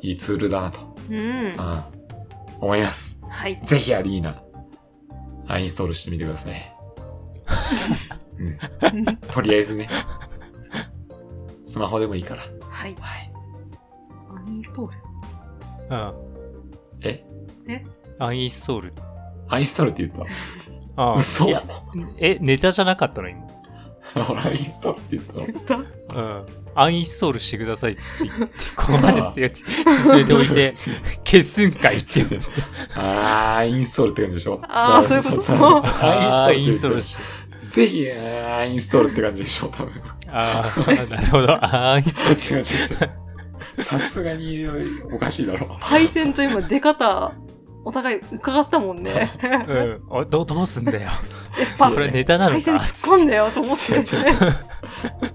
いいツールだなと、うんうん、思います、はい、ぜひアリーナインストールしてみてください。、うん、とりあえずねスマホでもいいから、はいはい、アンインストール、うん、ええアンインストールアンインストールって言った。ああ嘘やえネタじゃなかったの今。ほら、インストールって言ったの。うん。アンインストールしてくださいって言って、ここまですよって進めておいて、消すんかいって言って。ああ、インストールって感じでしょ。ああ、そういうことそう。アンインストールして。ぜひ、アンインストールって感じでしょ、多分。ああ、なるほど。アンインストール。違う違う。さすがにおかしいだろ。パイセンと今出方。お互い伺ったもんね。うん。あ、どう、どうすんだよ。これネタなのか。対戦突っ込んだよと思って、ね。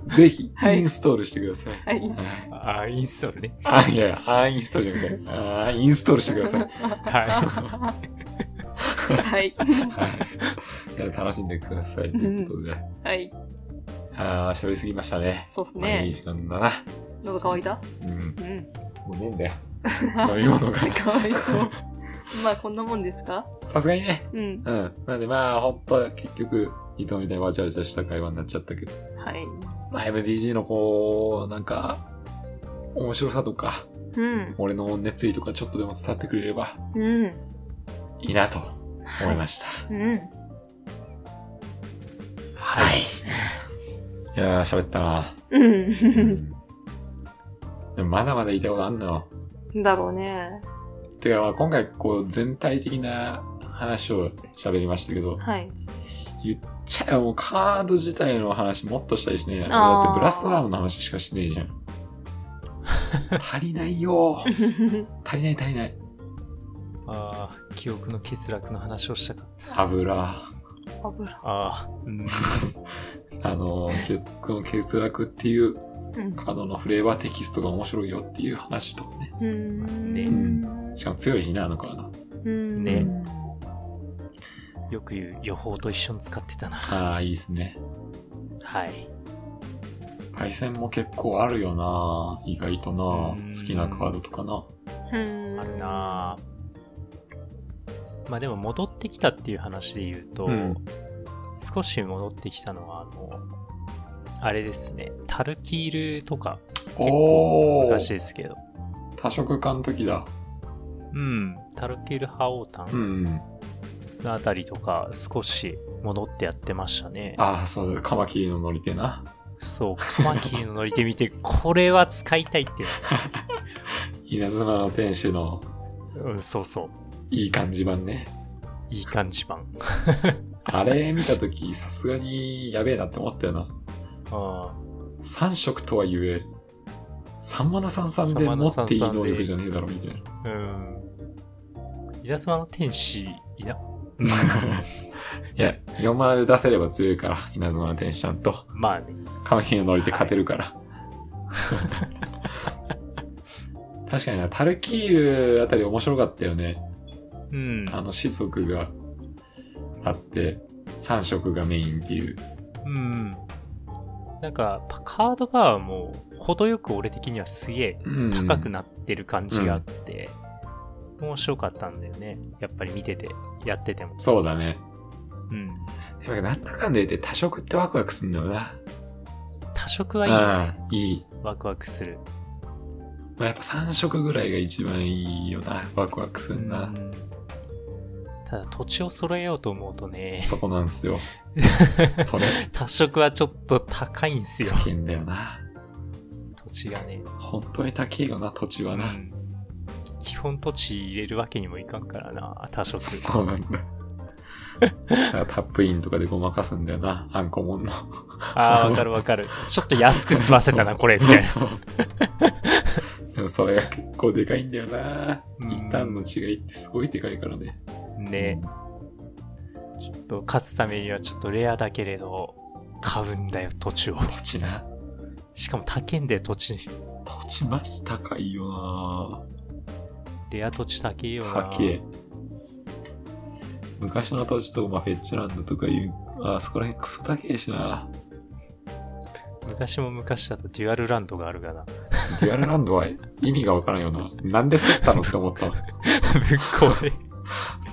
ぜひ、インストールしてください。はい。あ、インストールね。あ、いやいや、あ、インストールじゃなくて。あ、インストールしてください。はい。はい。はい。楽しんでください。ということで。うん、はい。ああ、喋りすぎましたね。そうですね。まあ、いい時間だな。喉乾いた？うん。うん。もうねえんだよ。飲み物が。かわいそう。まあこんなもんですか？さすがにね。うん。うん。なんでまあほんと結局いつもみたいにわちゃわちゃした会話になっちゃったけど。はい。まあ エムディージー のこうなんか面白さとか、うん、俺の熱意とかちょっとでも伝わってくれれば、うん、いいなと思いました。はい、うん。はい。いやー喋ったな。うん。でもまだまだ言いたいことあんのよ。だろうね。てかまあ今回こう全体的な話を喋りましたけど、はい、言っちゃえばもうカード自体の話もっとしたいしね。だってブラストアームの話しかしねえじゃん。足りないよ。足りない足りない。ああ記憶の欠落の話をしたかった。油。油。ああ。うん、あの記憶の欠落っていうカードのフレーバーテキストが面白いよっていう話とかね。うんね。うんしかも強いしな、あのカード。うん。ね。よく言う予報と一緒に使ってたな。ああ、いいですね。はい。対戦も結構あるよな、意外とな。好きなカードとかな。うん。あるな。まあでも戻ってきたっていう話で言うと、うん、少し戻ってきたのは、あの、あれですね、タルキールとか、結構昔ですけど。多色化の時だ。うん、タルキルハオータンのあたりとか少し戻ってやってましたね。うんうん、ああ、そうだ、カマキリの乗り手な。そう、カマキリの乗り手見て、これは使いたいっていう。稲妻の天使のうん、そうそう。いい感じ版ね。いい感じ版。あれ見たとき、さすがにやべえなって思ったよな。あさん色とはゆえ、さんマナさんさんで持っていい能力じゃねえだろみたいな。うん。イラスマの天使、いな。いや、よんマナで出せれば強いから、稲妻の天使ちゃんと。まあね。神のノリで勝てるから。はい、確かにな、タルキールあたり面白かったよね。うん。あの、士族があって、さん色がメインっていう。うん。なんか、カードバーも、程よく俺的にはすげえ高くなってる感じがあって、うん、面白かったんだよね。やっぱり見てて、やってても。そうだね。うん。でもなんだかんだ言って多色ってワクワクするんだよな。多色はいいよね。いい。ワクワクする。まあ、やっぱさん色ぐらいが一番いいよな。ワクワクするな。うん、ただ土地を揃えようと思うとね。そこなんですよ。それ。多色はちょっと高いんすよ。高いんだよな。土地がね。本当に高いよな、土地はな。うん、基本土地入れるわけにもいかんからな、多色。そうなんだ。タップインとかでごまかすんだよな、アンコモンの。ああ、わかるわかる。ちょっと安く済ませたな、これ、みたいな。そうでもそれが結構でかいんだよな。一旦の違いってすごいでかいからね。ね、うん、ちょっと勝つためにはちょっとレアだけれど、買うんだよ、土地を。土地な。しかも高いんだよ、土地。土地マジ高いよな。レア土地高いよな。高い。昔の土地とか、まあ、フェッチランドとかいう、あそこら辺クソだけえしな。昔も昔だとデュアルランドがあるがな。デュアルランドは意味がわからんよな。なんで吸ったのって思ったの。ぶっ壊れ。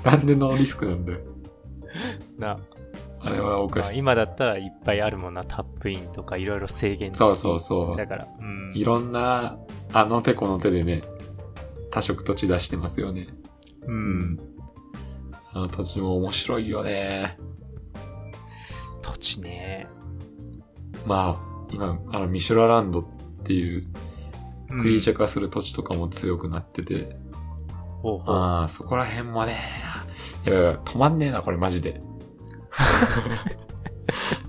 なんでノーリスクなんだよ。な。あれはおかしい。まあ、今だったらいっぱいあるもんな。タップインとかいろいろ制限して。そうそうそう。だから、うん。いろんな、あの手この手でね、多色土地出してますよね。うん。あの土地も面白いよね。土地ね。まあ、今、あの、ミシュラランドっていう、クリーチャー化する土地とかも強くなってて。うん、ああ、そこら辺もね、いやいや、止まんねえな、これマジで。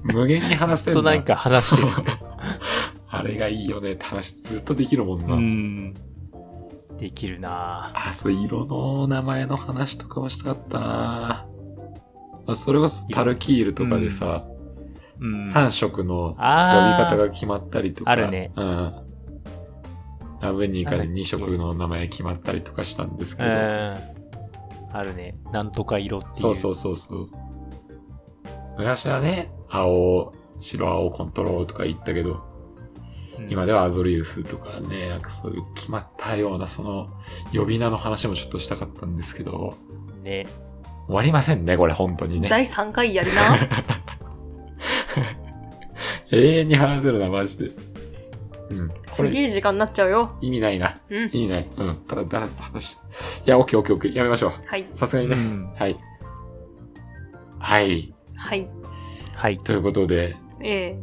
無限に話せるな。ずっとなんか話してる。あれがいいよねって話、ずっとできるもんな。うんできるなぁ。あ、そう、色の名前の話とかもしたかったなぁ。それこそタルキールとかでさ、うんうん、さん色の呼び方が決まったりとか、あるね。うん。ラブニーカでに色の名前決まったりとかしたんですけど。あるね。なんとか色っていう。そうそうそうそう。昔はね、青、白青コントロールとか言ったけど、今ではアゾリウスとかね、なんかそういう決まったようなその呼び名の話もちょっとしたかったんですけどね、終わりませんねこれ本当にね。だいさんかいやるな。永遠に話せるなマジで。うん、すげえ時間になっちゃうよ。意味ないな、うん、意味ない。うん、ただだらっと話、いや、オッケーオッケーオッケー、やめましょう。はい、さすがにね、うん、はいはいはいはいということで、え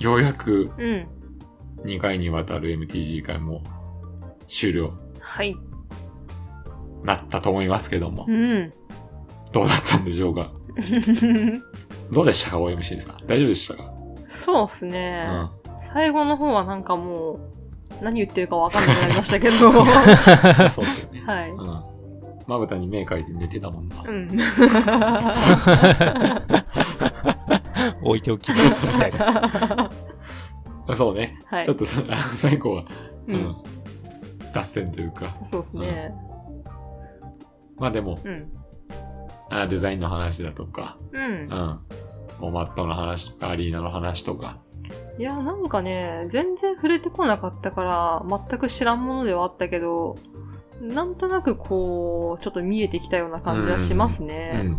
ー、ようやく、うん、にかいにわたる エムティージー 会も終了、はい、なったと思いますけども、うん、どうだったんでしょうか。どうでしたか オーエムシー さん、大丈夫でしたか。そうですね、うん、最後の方はなんかもう何言ってるか分かんなくなりましたけど。そうですよね、はい、うん、まぶたに目描いて寝てたもんな。うん。置いておきますみたいな。そうね、はい、ちょっと最後は、うんうん、脱線というか。そうですね、うん、まあでも、うん、あデザインの話だとか、うんうん、おマットの話とかアリーナの話とか、いやなんかね全然触れてこなかったから全く知らんものではあったけど、なんとなくこうちょっと見えてきたような感じはしますね。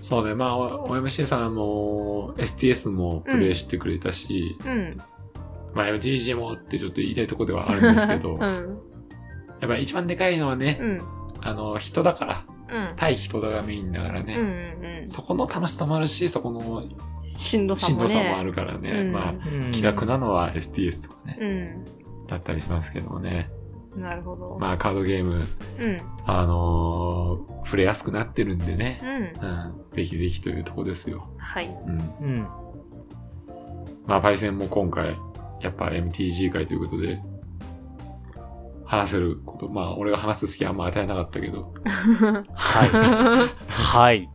そうね、まあ オーエムシー さんも エスティーエス もプレイしてくれたし、うんうん、まあ エムティージー もってちょっと言いたいところではあるんですけど、うん、やっぱ一番でかいのはね、うん、あの人だから、うん、対人だがメインだからね、うんうんうん、そこの楽しさもあるし、そこのしんどさも、ね、しんどさもあるからね、うん、まあ気楽なのは エスティーエス とかね、うん、だったりしますけどもね、なるほど。まあカードゲーム、うん、あのー、触れやすくなってるんでね、うんうん、ぜひぜひというとこですよ。はい、うんうん、まあパイセンも今回やっぱ エムティージー 会ということで話せること、まあ俺が話す隙はあんま与えなかったけどはいはい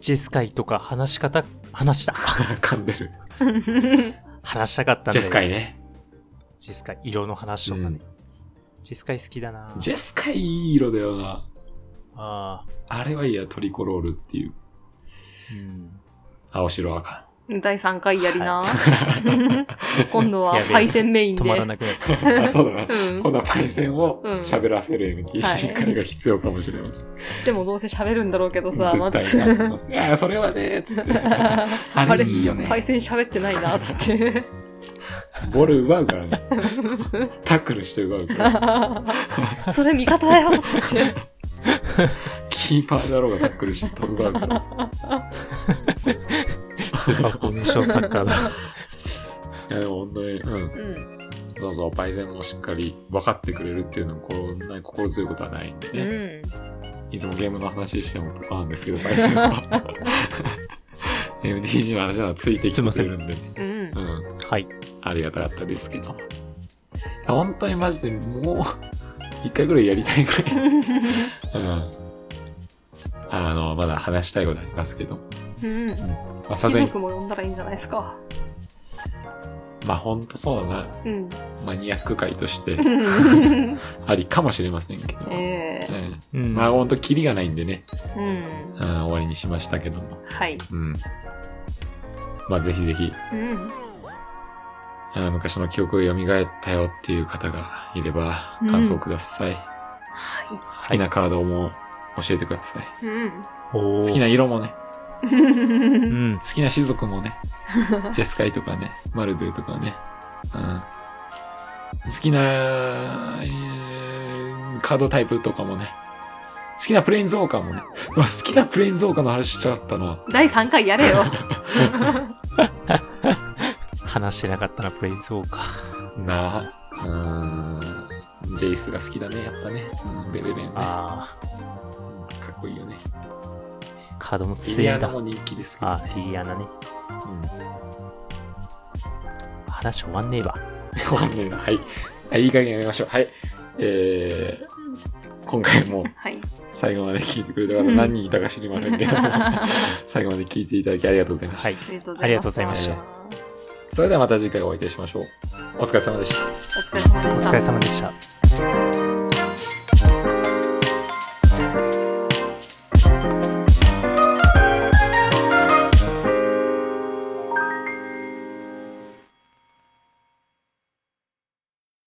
ジェス会とか話し方話した噛んでる話したかったんでジェス会ね、ジェス界色の話とかね、うん、ジェス界好きだな。ジェス界いい色だよな。ああ、あれはいやトリコロールっていう、うん、青白赤。だいさんかいやりな。はい、今度はパイセンメインで止まらなくなる。そうだな、うん。今度はパイセンを喋らせる エムティーシー 会が必要かもしれません。はい、でもどうせ喋るんだろうけどさ、まず。いやそれはねつって。あれいいよね。パイセン喋ってないなつって。ボール奪うからねタックルして奪うからそれ味方だよっつってキーパーだろうがタックルして飛ぶ奪うからスーパーコンディションサッカーだいやでも本当に、うんうん、そうそうパイセンもしっかり分かってくれるっていうのもこんなに心強いことはないんでね、うん、いつもゲームの話してもパーンですけどパイセンはエムディージー の話ならついてきてくれるんでね、うんうん、はいありがたかったですけど本当にマジでもう一回ぐらいやりたいぐらい、うん、あのまだ話したいことありますけどうん、うんまあ、さすがに僕も呼んだらいいんじゃないですかまあ本当そうだな、うん、マニアック会としてありかもしれませんけど、えーうん、まあ本当キリがないんでね、うんうん、終わりにしましたけどもはい、うんまあ、ぜひぜひ、うん、昔の記憶が蘇ったよっていう方がいれば感想ください、うんはい、好きなカードも教えてください、うん、好きな色もね、うん、好きな種族もねジェスカイとかねマルドゥとかね、うん、好きな、えー、カードタイプとかもね好きなプレインズウォーカーもね好きなプレインズウォーカーの話しちゃったなだいさんかいやれよ話してなかったなプレインズウォーカーなあうーんジェイスが好きだねやっぱね、うん、ベベベンねあかっこいいよねカードも強いなリアナも人気ですけど、ね、あリアナね、うん、話終わんねえば終わんねえなはい、はい、いい加減やめましょうはいえー今回も最後まで聞いてくれた方何人いたか知りませんけども最後まで聞いていただきありがとうございました、はい、ありがとうございましたそれではまた次回お会いいたしましょうお疲れ様でしたお疲れ様でした